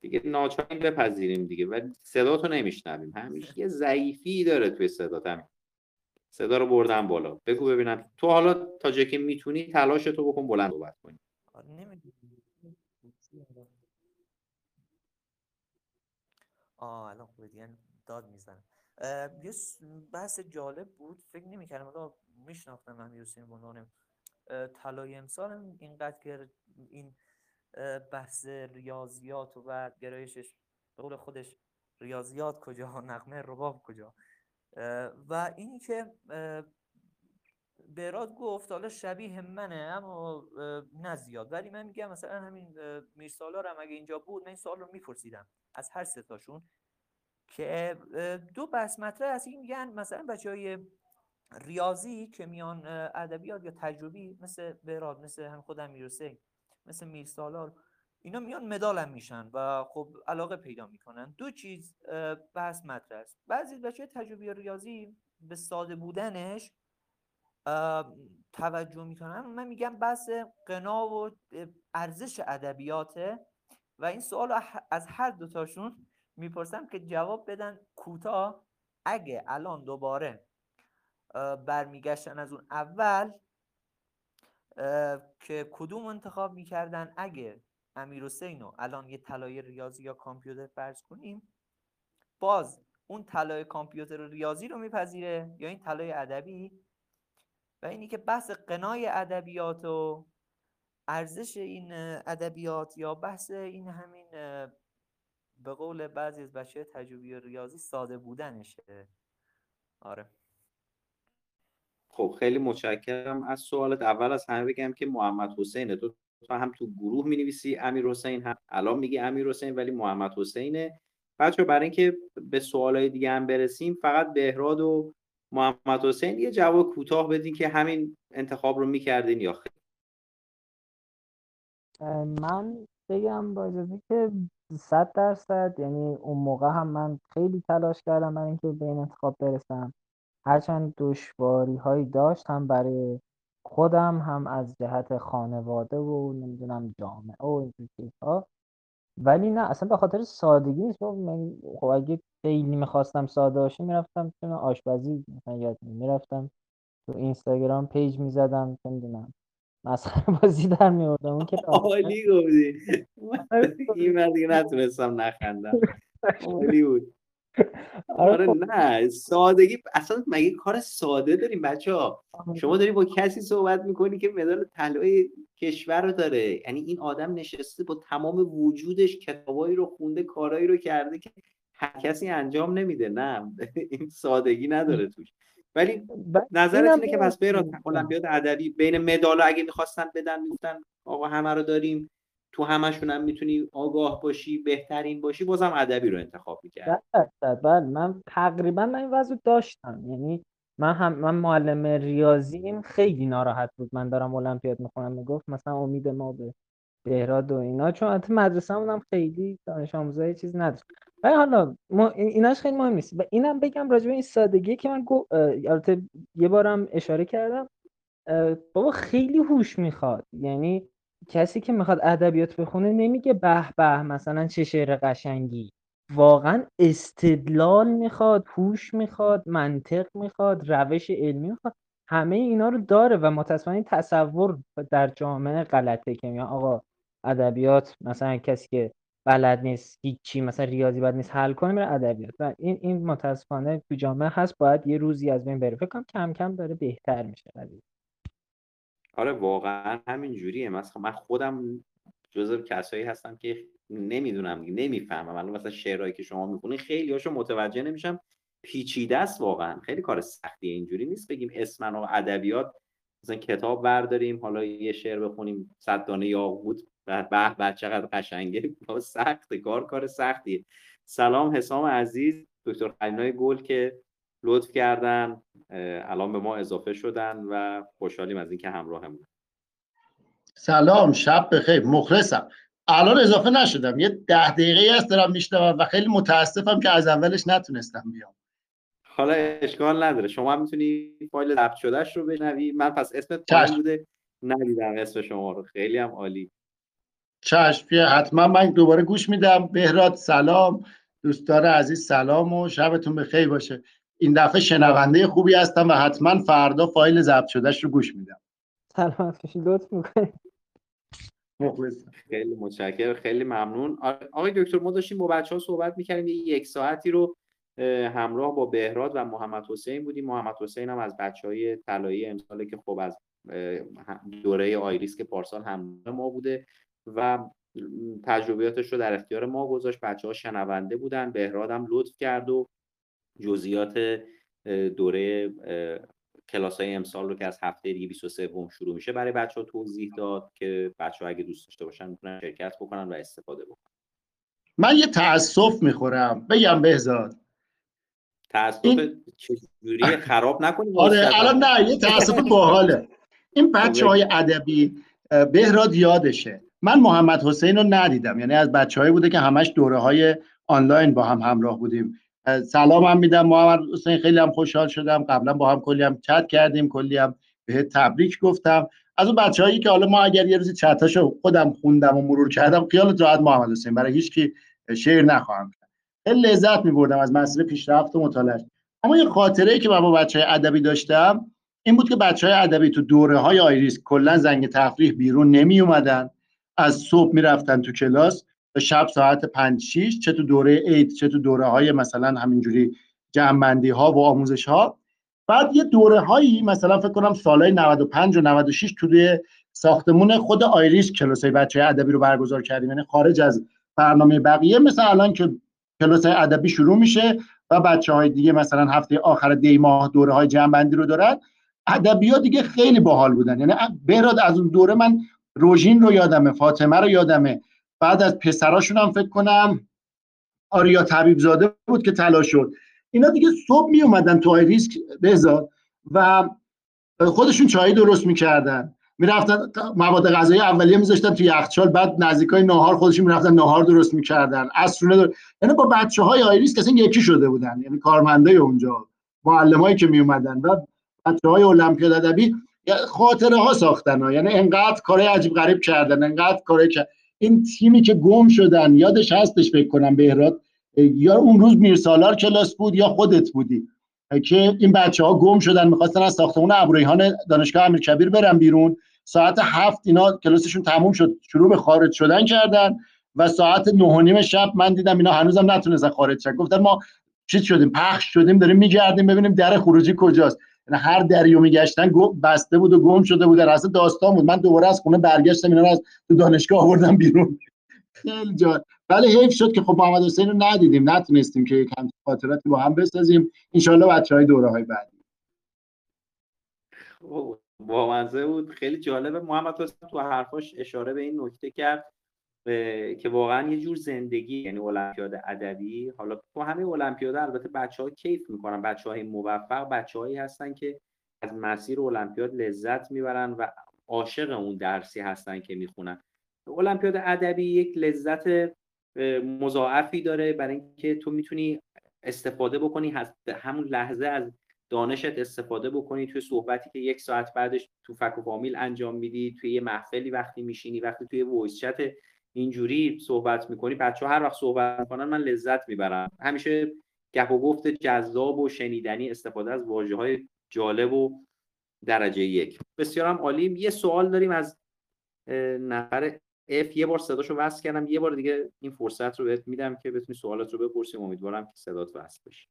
دیگه ناچاریم بپذیریم دیگه، ولی صداتو نمیشنویم. همیشه یه ضعیفی داره توی صداتم. صدا رو بردم بالا. بگو ببینم تو حالا تا جایی که میتونی تلاشتو بکن بلند صحبت کنی. الان خوبه دیگه، داد میزنم. یه بحث جالب بود، فکر نمی‌کردم حالا میشناختم من یوسین بونونم. طلای امسال اینقدر که این بحث ریاضیات و گرایشش به قول خودش ریاضیات کجا، نغمه رباب کجا، و اینی که بهراد گفت حالا شبیه منه اما نه زیاد، ولی من میگم مثلا همین میرسالار هم اگه اینجا بود من این سوال رو میپرسیدم از هر سه تاشون که دو بحث مطرح هست. این میگن مثلا بچهای ریاضی که میان ادبیات یا تجربی مثل بهراد، مثل هم خودم میرسه، مثل میرسالار، اینا میان مدال هم میشن و خب علاقه پیدا میکنن. دو چیز بحث مطرح است. بعضی بچه‌های تجربی و ریاضی به ساده بودنش توجه میکنن. من میگم بحث قنا و ارزش ادبیاته و این سوال از هر دوتاشون میپرسم که جواب بدن کوتاه. اگه الان دوباره برمیگشتن از اون اول که کدوم انتخاب میکردن، اگه امیرحسینو الان یه طلای ریاضی یا کامپیوتر فرض کنیم، باز اون طلای کامپیوتر و ریاضی رو میپذیره یا این طلای ادبی؟ و اینی که بحث قنای ادبیات و ارزش این ادبیات یا بحث این همین به قول بعضی از بچه‌های تجربی و ریاضی ساده بودنشه. آره خب خیلی متشکرم از سوالت. اول از همه بگم که محمدحسین تو هم تو گروه می‌نویسی امیرحسین، هم الان میگی امیرحسین ولی محمدحسینه. بچه‌ها برای اینکه به سوالای دیگه هم برسیم فقط بهراد و محمدحسین یه جواب کوتاه بدین که همین انتخاب رو می‌کردین یا خیر. من بگم با اجازه که 100% یعنی اون موقع هم من خیلی تلاش کردم برای اینکه به این انتخاب برسم، هرچند دشواری‌هایی داشتم برای خودم، هم از جهت خانواده و نمیدونم جامعه و این چیزها، ولی نه اصلا به خاطر سادگی نیست. من خب اگه خیلی می‌خواستم ساده باشم میرفتم چون آشپزی مثلا یاد می‌رفتم، تو اینستاگرام پیج می‌زدم، نمیدونم مسخره بازی در می‌آوردم. اون که عالی گفتی این من دیگه نتونستم نخندم، عالی بود. آره نه سادگی اصلا، مگه کار ساده داریم بچه‌ها؟ شما داری با کسی صحبت میکنی که مدال طلای کشور رو داره، یعنی این آدم نشسته با تمام وجودش کتابایی رو خونده، کارایی رو کرده که هر کسی انجام نمیده. نه این سادگی نداره توش. ولی نظرت اینه که پس بهراد المپیاد ادبی بین مدال‌ها اگه می‌خواستن بدن میگفتن آقا همه رو داریم، تو همشون هم میتونی آگاه باشی، بهترین باشی، بازم ادبی رو انتخاب می‌کرد. بله من تقریبا من این وضع داشتم، یعنی من معلم ریاضیم خیلی ناراحت بود من دارم المپیاد میخونم، میگفت مثلا امید ما به بهراد و اینا، چون البته مدرسه‌مون هم خیلی دانش آموزای چیز نداشت. ولی حالا ایناش خیلی مهم نیست. و اینم بگم راجع به این سادگی که من البته یه بارم اشاره کردم، بابا خیلی هوش میخواد. یعنی کسی که میخواد ادبیات بخونه نمیگه به به مثلا چه شعر قشنگی، واقعا استدلال میخواد، هوش میخواد، منطق میخواد، روش علمی میخواد، همه اینا رو داره. و متأسفانه تصور در جامعه غلطه که میگن آقا ادبیات مثلا کسی که بلد نیست هیچی، مثلا ریاضی بلد نیست حل کنه، میره ادبیات. و این متاسفانه تو جامعه هست، باید یه روزی از بین بره. فکر کنم کم کم داره بهتر میشه قضیه. آره واقعا همین جوریه. مثلا من خودم جزو کسایی هستم که نمیدونم، نمیفهمم. الان مثلا شعرهایی که شما میخونید خیلی هاشو متوجه نمیشم، پیچیده است واقعا، خیلی کار سختیه. اینجوری نیست بگیم اسمن و ادبیات مثلا کتاب برداریم حالا یه شعر بخونیم 100 دانه یاقوت به به چقدر قشنگه. سخت کار سختیه. سلام حسام عزیز، دکتر خلیل‌نای گل که لطف کردن الان به ما اضافه شدن و خوشحالیم از اینکه همراهمون. سلام، شب بخیر، مخلصم. الان اضافه نشدم، یه 10 دقیقه است دارم میشنوم و خیلی متاسفم که از اولش نتونستم بیام. حالا اشکال نداره، شما هم میتونی فایل ضبط شدهش رو بشنوی. من پس اسمت پایین بوده، ندیدم اسم شما رو. خیلی هم عالی. چشم، حتما من دوباره گوش میدم. بهراد سلام، دوستان عزیز سلام و شبتون بخیر باشه. این دفعه شنونده خوبی هستم و حتما فردا فایل ضبط شدهش رو گوش میدم. سلامت باشید، لطف میکنید. خیلی متشکرم، خیلی ممنون. آقای دکتر، ما داشتیم با بچه‌ها صحبت می‌کردیم، یک ساعتی رو همراه با بهراد و محمدحسین بودیم. محمدحسین هم از بچه‌های طلایی امساله که خب از دوره آیریس که پارسال همراه ما بوده و تجربیاتش رو در اختیار ما گذاشت. بچه‌ها شنونده بودن، بهراد هم لطف کرد و جزئیات دوره کلاس‌های امسال رو که از هفته دیگه 23 شروع میشه برای بچه‌ها توضیح داد که بچه‌ها اگه دوست داشته باشن میتونن شرکت بکنن و استفاده بکنن. من یه تأسف میخورم بگم بهزاد. تأسف چجوری خراب نکنیم. آره الان نه، یه تأسف باحاله. این بچه‌های ادبی بهراد یادشه، من محمدحسین رو ندیدم، یعنی از بچه‌هایی بوده که همش دوره‌های آنلاین با هم همراه بودیم. سلام هم میدم محمدحسین، خیلی هم خوشحال شدم، قبلا با هم کلی هم چت کردیم، کلی هم بهت تبریک گفتم. از اون بچه‌هایی که حالا ما اگر یه روزی چتاشو خودم خوندم و مرور کردم، خیالت راحت محمدحسین برای هیچ کی شعر نخواهم کرد. خیلی لذت می‌بردم از مسیر پیشرفت و مطالعه. اما یه خاطره‌ای که من با بچه‌های ادبی داشتم این بود که بچه‌های ادبی تو دوره‌های آیریس کلا زنگ تفریح بیرون نمی‌اومدن، از صبح می‌رفتن تو کلاس تا شب ساعت 5-6، چه تو دوره عید چه تو دوره‌های مثلا همینجوری جمع‌بندی‌ها و آموزش‌ها. بعد یه دوره‌هایی مثلا فکر کنم سالهای 95 و 96 توی ساختمون خود آیریس کلاسای بچه‌های ادبی رو برگزار کردیم، یعنی خارج از برنامه بقیه. مثلا الان که کلاسای ادبی شروع میشه و بچه‌های دیگه مثلا هفته آخر دی ماه دوره‌های جمع‌بندی رو دارن، ادبیات دیگه خیلی باحال بودن. یعنی بهراد از اون دوره من روژین رو یادمه، فاطمه رو یادمه، بعد از پسراشون هم فکر کنم آریا طبیب زاده بود که طلا شد. اینا دیگه صبح می اومدن تو آیریس بهزاد و خودشون چای درست میکردن، میرفتن مواد غذایی اولیه میذاشتن تو یخچال، بعد نزدیکای ناهار خودشون میرفتن ناهار درست میکردن، عصرونه یعنی با بچهای آیریس کسین یکی شده بودن، یعنی کارمندای اونجا، معلمایی که می اومدن و بچهای المپیاد ادبی خاطره ها ساختن ها. یعنی انقدر کارهای عجیب غریب کردن، انقدر کارهای این تیمی که گم شدن یادش هستش فکر کنم بهراد، یا اون روز میرسالار کلاس بود یا خودت بودی که این بچه‌ها گم شدن، می‌خواستن از ساختمون ابرویحان دانشگاه امیرکبیر برن بیرون. ساعت 7 اینا کلاسشون تموم شد، شروع به خارج شدن کردن و ساعت 9:30 شب من دیدم اینا هنوزم نتونستن خارج شدن. گفتن ما چیت شدیم، پخش شدیم، داریم می‌گردیم ببینیم در خروجی کجاست. یعنی هر دریو میگشتن بسته بود و گم شده بود. در اصل داستان بود. من دوباره از خونه برگشتم اینا رو از دانشگاه آوردم بیرون. خیلی جالب. ولی حیف شد که خب محمدحسین رو ندیدیم، نتونستیم که یکم خاطراتی با هم بسازیم. ان شاءالله بچهای دوره‌های بعدی. با منزه بود، خیلی جالبه. محمدحسین تو حرفاش اشاره به این نکته کرد که واقعا یه جور زندگی، یعنی المپیاد ادبی، حالا تو همه المپیاد البته بچه‌ها کیف می‌کنن، بچه‌های موفق بچه‌هایی هستن که از مسیر المپیاد لذت میبرن و عاشق اون درسی هستن که میخونن. المپیاد ادبی یک لذت مضاعفی داره برای اینکه تو میتونی استفاده بکنی، همون لحظه از دانشت استفاده بکنی، توی صحبتی که یک ساعت بعدش تو فک و فامیل انجام میدی، توی یه محفلی وقتی میشینی، وقتی توی وایس چت اینجوری صحبت میکنی. بچه ها هر وقت صحبت میکنن من لذت میبرم، همیشه گپ و گفت جذاب و شنیدنی، استفاده از واژه های جالب و درجه 1. بسیارم عالیم. یه سوال داریم از نفر اف یه بار صداشو وصل کردم، یه بار دیگه این فرصت رو بهت میدم که بتونی سوالات رو بپرسیم. امیدوارم که صدات وصل بشه.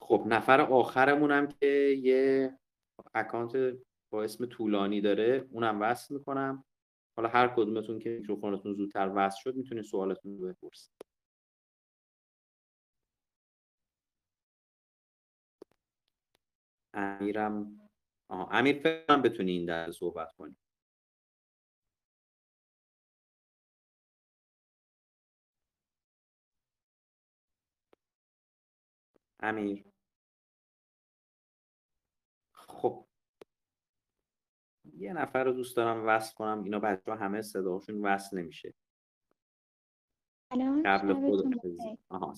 خب نفر آخرمون هم که یه اکانت با اسم طولانی داره اونم وصل میکنم. حالا هر کدومتون که میکروفونتون زودتر وصل شد میتونی سوالتون رو بپرسید. امیر فکرم بتونی این در صحبت کنی. امیر خب یه نفر رو دوست دارم وصل کنم. اینا بچه ها همه صداشون وصل نمیشه.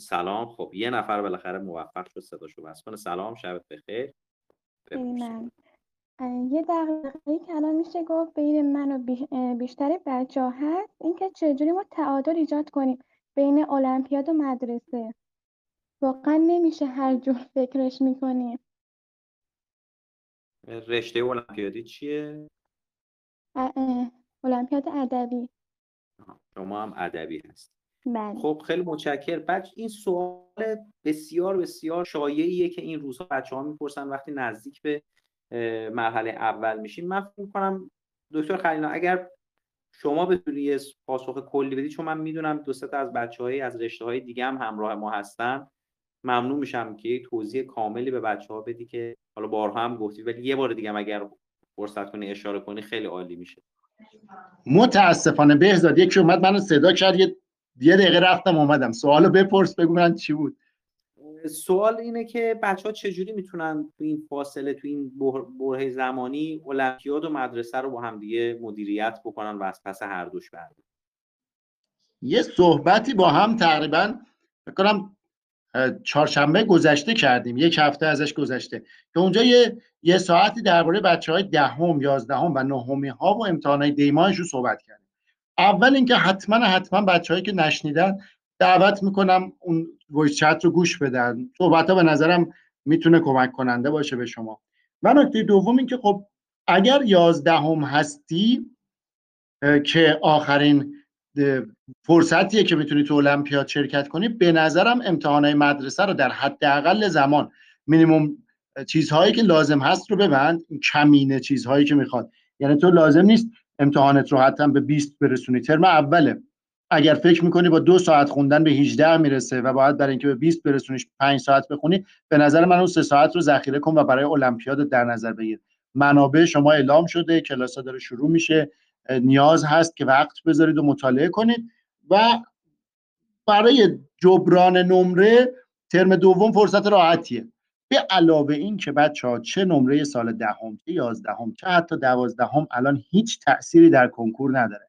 سلام. خب یه نفر بالاخره موفق شد صداشو وصل کنه. سلام، شبت بخیر. یه دقیقه که الان میشه گفت بین من و بیشتر بچه ها هست اینکه چجوری ما تعادل ایجاد کنیم بین المپیاد و مدرسه. واقعا نمیشه هر جور فکرش میکنیم. رشته المپیادی چیه؟ المپیاد ادبی. شما هم ادبی هست. بله. خب خیلی متشکر. بچه این سوال بسیار بسیار شایعیه که این روزها بچه‌ها میپرسن وقتی نزدیک به مرحله اول میشین. من فکر می‌کنم دکتر خلیل‌نژاد اگر شما بتونید یه پاسخ کلی بدید، چون من میدونم دو سه تا از بچه‌های از رشته‌های دیگه هم همراه ما هستن، ممنون میشم که یک توضیح کاملی به بچه‌ها بدی که حالا بارها هم گفتی ولی یه بار دیگه هم اگر فرصت کنی اشاره کنی خیلی عالی میشه. متاسفانه بهزاد یکی اومد منو صدا کرد، یه دقیقه رفتم اومدم. سوالو بپرس بگو من چی بود. سوال اینه که بچه‌ها چجوری میتونن تو این فاصله، تو این برهه زمانی، المپیاد و مدرسه رو با هم دیگه مدیریت بکنن و از پس هر دوش بردارن. یه صحبتی با هم تقریبا فکر کنم چهارشنبه گذشته کردیم، یک هفته ازش گذشته، که اونجا یه ساعتی درباره بچه‌های دهم، یازدهم و نهمی‌ها و امتحانات دیماهشون صحبت کردیم. اول اینکه حتما بچه‌هایی که نشنیدن دعوت میکنم اون وایس چت رو گوش بدن. صحبت‌ها به نظرم میتونه کمک کننده باشه به شما. و نکته دوم این که خب اگر 11م هستی که آخرین فرصتیه که میتونی تو المپیاد شرکت کنی، به نظرم امتحانات مدرسه رو در حداقل زمان، مینیمم چیزهایی که لازم هست رو ببند، کمینه چیزهایی که میخواد. یعنی تو لازم نیست امتحانت رو حتما به 20 برسونی، ترم اوله. اگر فکر میکنی با 2 ساعت خوندن به 18 میرسه و باید برای اینکه به 20 برسونیش 5 ساعت بخونی، به نظر من اون 3 ساعت رو ذخیره کن و برای المپیاد در نظر بگیر. منابع شما اعلام شده، کلاس‌ها داره شروع میشه، نیاز هست که وقت بذارید و مطالعه کنید. و برای جبران نمره ترم دوم فرصت راحتیه. به علاوه این که بچه‌ها چه نمره سال دهم، چه 11م، چه حتی 12م الان هیچ تأثیری در کنکور نداره.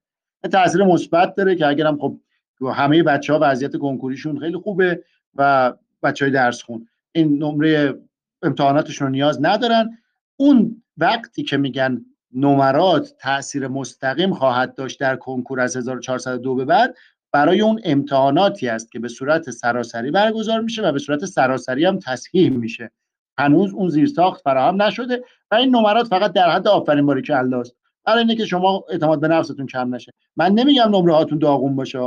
تأثیر مثبت داره که اگرم خب همه بچه‌ها وضعیت کنکوریشون خیلی خوبه و بچه‌های درس خون این نمره امتحاناتشون نیاز ندارن، اون وقتی که میگن نمرات تأثیر مستقیم خواهد داشت در کنکور از 1402 به بعد، برای اون امتحاناتی است که به صورت سراسری برگزار میشه و به صورت سراسری هم تصحیح میشه. هنوز اون زیرساخت فراهم نشده و این نمرات فقط در حد آفرین باریک الله است. برای اینکه شما اعتماد به نفستون کم نشه. من نمیگم نمره هاتون داغون باشه،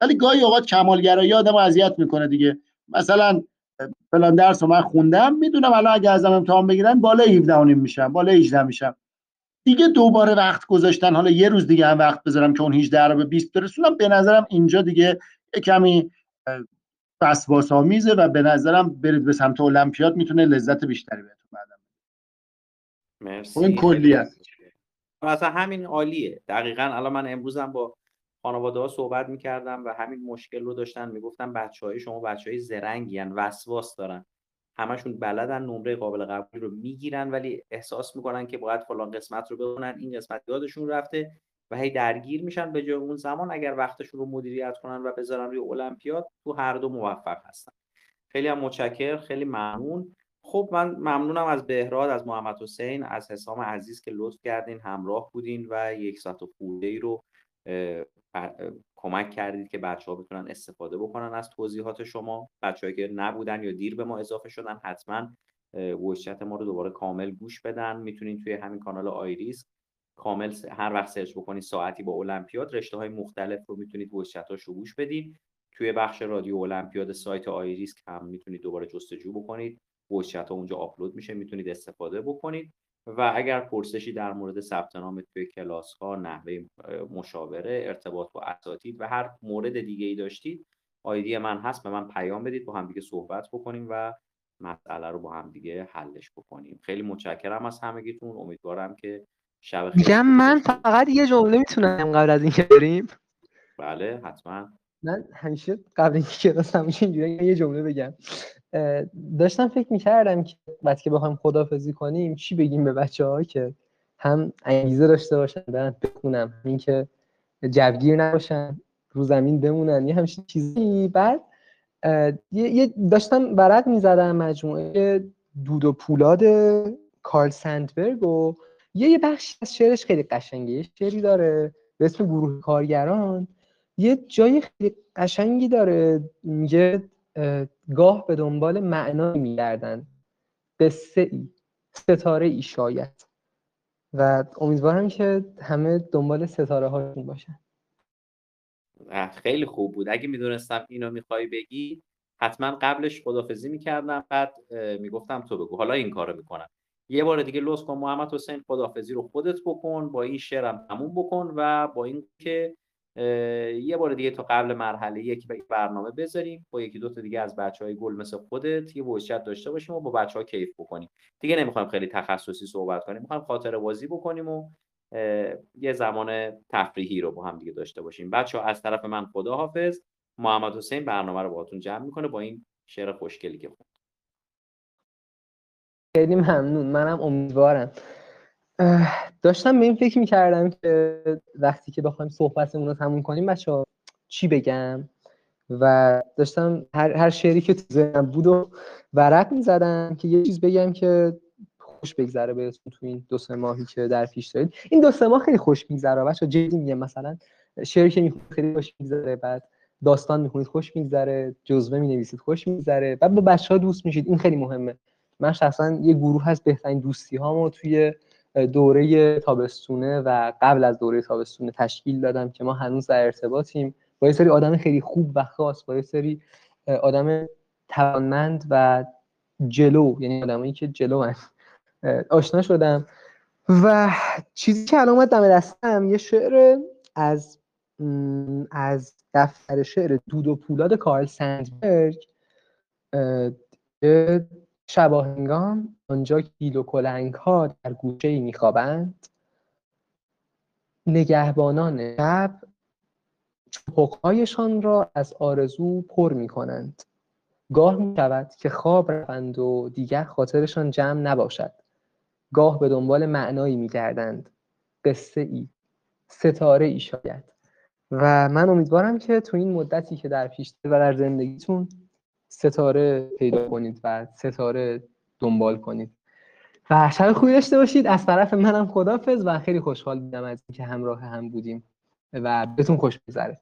ولی گاهی اوقات کمالگرایی آدمو اذیت میکنه دیگه. مثلا فلان درس رو من خوندم، میدونم الان اگه ازم امتحان بگیرن بالای 17.5 میشم، بالای 18 میشم. دیگه دوباره وقت گذاشتن، حالا یه روز دیگه هم وقت بذارم که اون 18 رو به 20 برسونم، به نظرم اینجا دیگه کمی وسواس‌آمیزه و به نظرم برید به سمت المپیاد، میتونه لذت بیشتری بهتون بده. مرسی. این کلیه. اصلا همین عالیه. دقیقاً الان من امروزم با خانواده‌ها صحبت می‌کردم و همین مشکل رو داشتن، میگفتن بچه‌های شما بچه‌های زرنگی ان، وسواس دارن، همشون بلدن، نمره قابل قبولی رو میگیرن ولی احساس میکنن که باید فلان قسمت رو بخونن، این قسمت یادشون رفته و هی درگیر میشن. به جای اون زمان اگر وقتشون رو مدیریت کنن و بذارن روی المپیاد، تو هر دو موفق هستن. خیلی هم متشکرم، خیلی ممنون. خب من ممنونم از بهراد، از محمدحسین، از حسام عزیز که لطف کردین، همراه بودین و یک ساعت و خورده‌ای رو کمک کردید که بچه‌ها بتونن استفاده بکنن از توضیحات شما. بچه‌هایی که نبودن یا دیر به ما اضافه شدن حتما ویسچت ما رو دوباره کامل گوش بدن. میتونین توی همین کانال آیریس کامل هر وقت سرچ بکنید ساعتی با المپیاد، رشته‌های مختلف رو میتونید ویسچت‌هاش رو گوش بدید. توی بخش رادیو المپیاد سایت آیریس هم میتونید دوباره جستجو بکنید، ویسچت‌ها اونجا آپلود میشه، میتونید استفاده بکنید. و اگر پرسشی در مورد ثبت نام توی کلاس‌ها، نحوه مشاوره، ارتباط با اساتید و هر مورد دیگه‌ای داشتید، آیدی من هست، به من پیام بدید، با هم دیگه صحبت بکنیم و مسئله رو با هم دیگه حلش بکنیم. خیلی متشکرم از همگیتون، امیدوارم که شب خیلی بگم. من فقط یه جمله میتونم قبل از اینکه بریم؟ بله حتما. من همیشه قبل اینکه کلاس همون اینجوری یه جمله بگم. داشتم فکر می‌کردم که وقتی که بخوایم خدافظی کنیم چی بگیم به بچه‌ها که هم انگیزه داشته باشن برن بخونم، همین که جوگیر نباشن، رو زمین بمونن، یه همچین چیزی. بعد یه داشتم برق می‌زدم مجموعه دود و پولاد کارل سندبرگ و یه بخشی از شعرش خیلی قشنگه. یه شعری داره به اسم گروه کارگران، یه جای خیلی قشنگی داره، میگه گاه به دنبال معنای می‌گردن، قصه ای، ستاره ای شاید. و امیدوارم که همه دنبال ستاره هاشون باشن. خیلی خوب بود. اگه میدونستم اینو میخوای بگی حتما قبلش خدافظی میکردم، بعد میگفتم تو بگو. حالا این کارو میکنم. یه بار دیگه لطف کن محمد حسین، خدافظی رو خودت بکن، با این شعرم تموم بکن و با این که یه بار دیگه تا قبل مرحله یک برنامه بذاریم، با یکی دو تا دیگه از بچهای گل مثل خودت یه ویسچت داشته باشیم و با بچه‌ها کیف بکنیم. دیگه نمیخوایم خیلی تخصصی صحبت کنیم، میخوایم خاطره بازی بکنیم و یه زمان تفریحی رو با هم دیگه داشته باشیم. بچه‌ها از طرف من خداحافظ. محمد حسین برنامه رو باهاتون جمع میکنه با این شعر خوشگلی که خوند. خیلی ممنون. منم امیدوارم. داشتم به این فکر میکردم که وقتی که بخوایم صحبتمون رو تموم کنیم بچه‌ها چی بگم، و داشتم هر شعری که تو ذهنم بود و ورق میزدم که یه چیز بگم که خوش بگذره بهتون تو این دو سه ماهی که در پیش دارید. این دو سه ماه خیلی خوش میگذره بچه‌ها، جدی میگم. مثلا شعری که میخونید خیلی خوش میگذره، بعد داستان میخونید خوش میگذره، جزوه مینویسید خوش میگذره، بعد با بچه‌ها دوست میشید. این خیلی مهمه. من شخصا یه گروه از بهترین دوستی‌هامو توی دوره تابستونه و قبل از دوره تابستونه تشکیل دادم که ما هنوز در ارتباطیم، با یه سری آدم خیلی خوب و خاص، با یه سری آدم توانمند و جلو، یعنی آدمایی که جلو هن، آشنا شدم. و چیزی که الان اومد دم دستم یه شعر از دفتر شعر دود و پولاد کارل سندبرگ، شباهنگام آنجا کیل و کلنگ ها در گوشه ای میخوابند، نگهبانان شب چوب‌هایشان را از آرزو پر میکنند، گاه میشود که خواب رفتند و دیگر خاطرشان جمع نباشد، گاه به دنبال معنایی میگردند، قصه ای، ستاره ای شاید. و من امیدوارم که تو این مدتی که در پیش و در زندگیتون ستاره پیدا کنید و ستاره دنبال کنید و شب خوبی داشته باشید. از طرف منم خداحافظ و خیلی خوشحال بودم از اینکه همراه هم بودیم و بهتون خوش بگذره.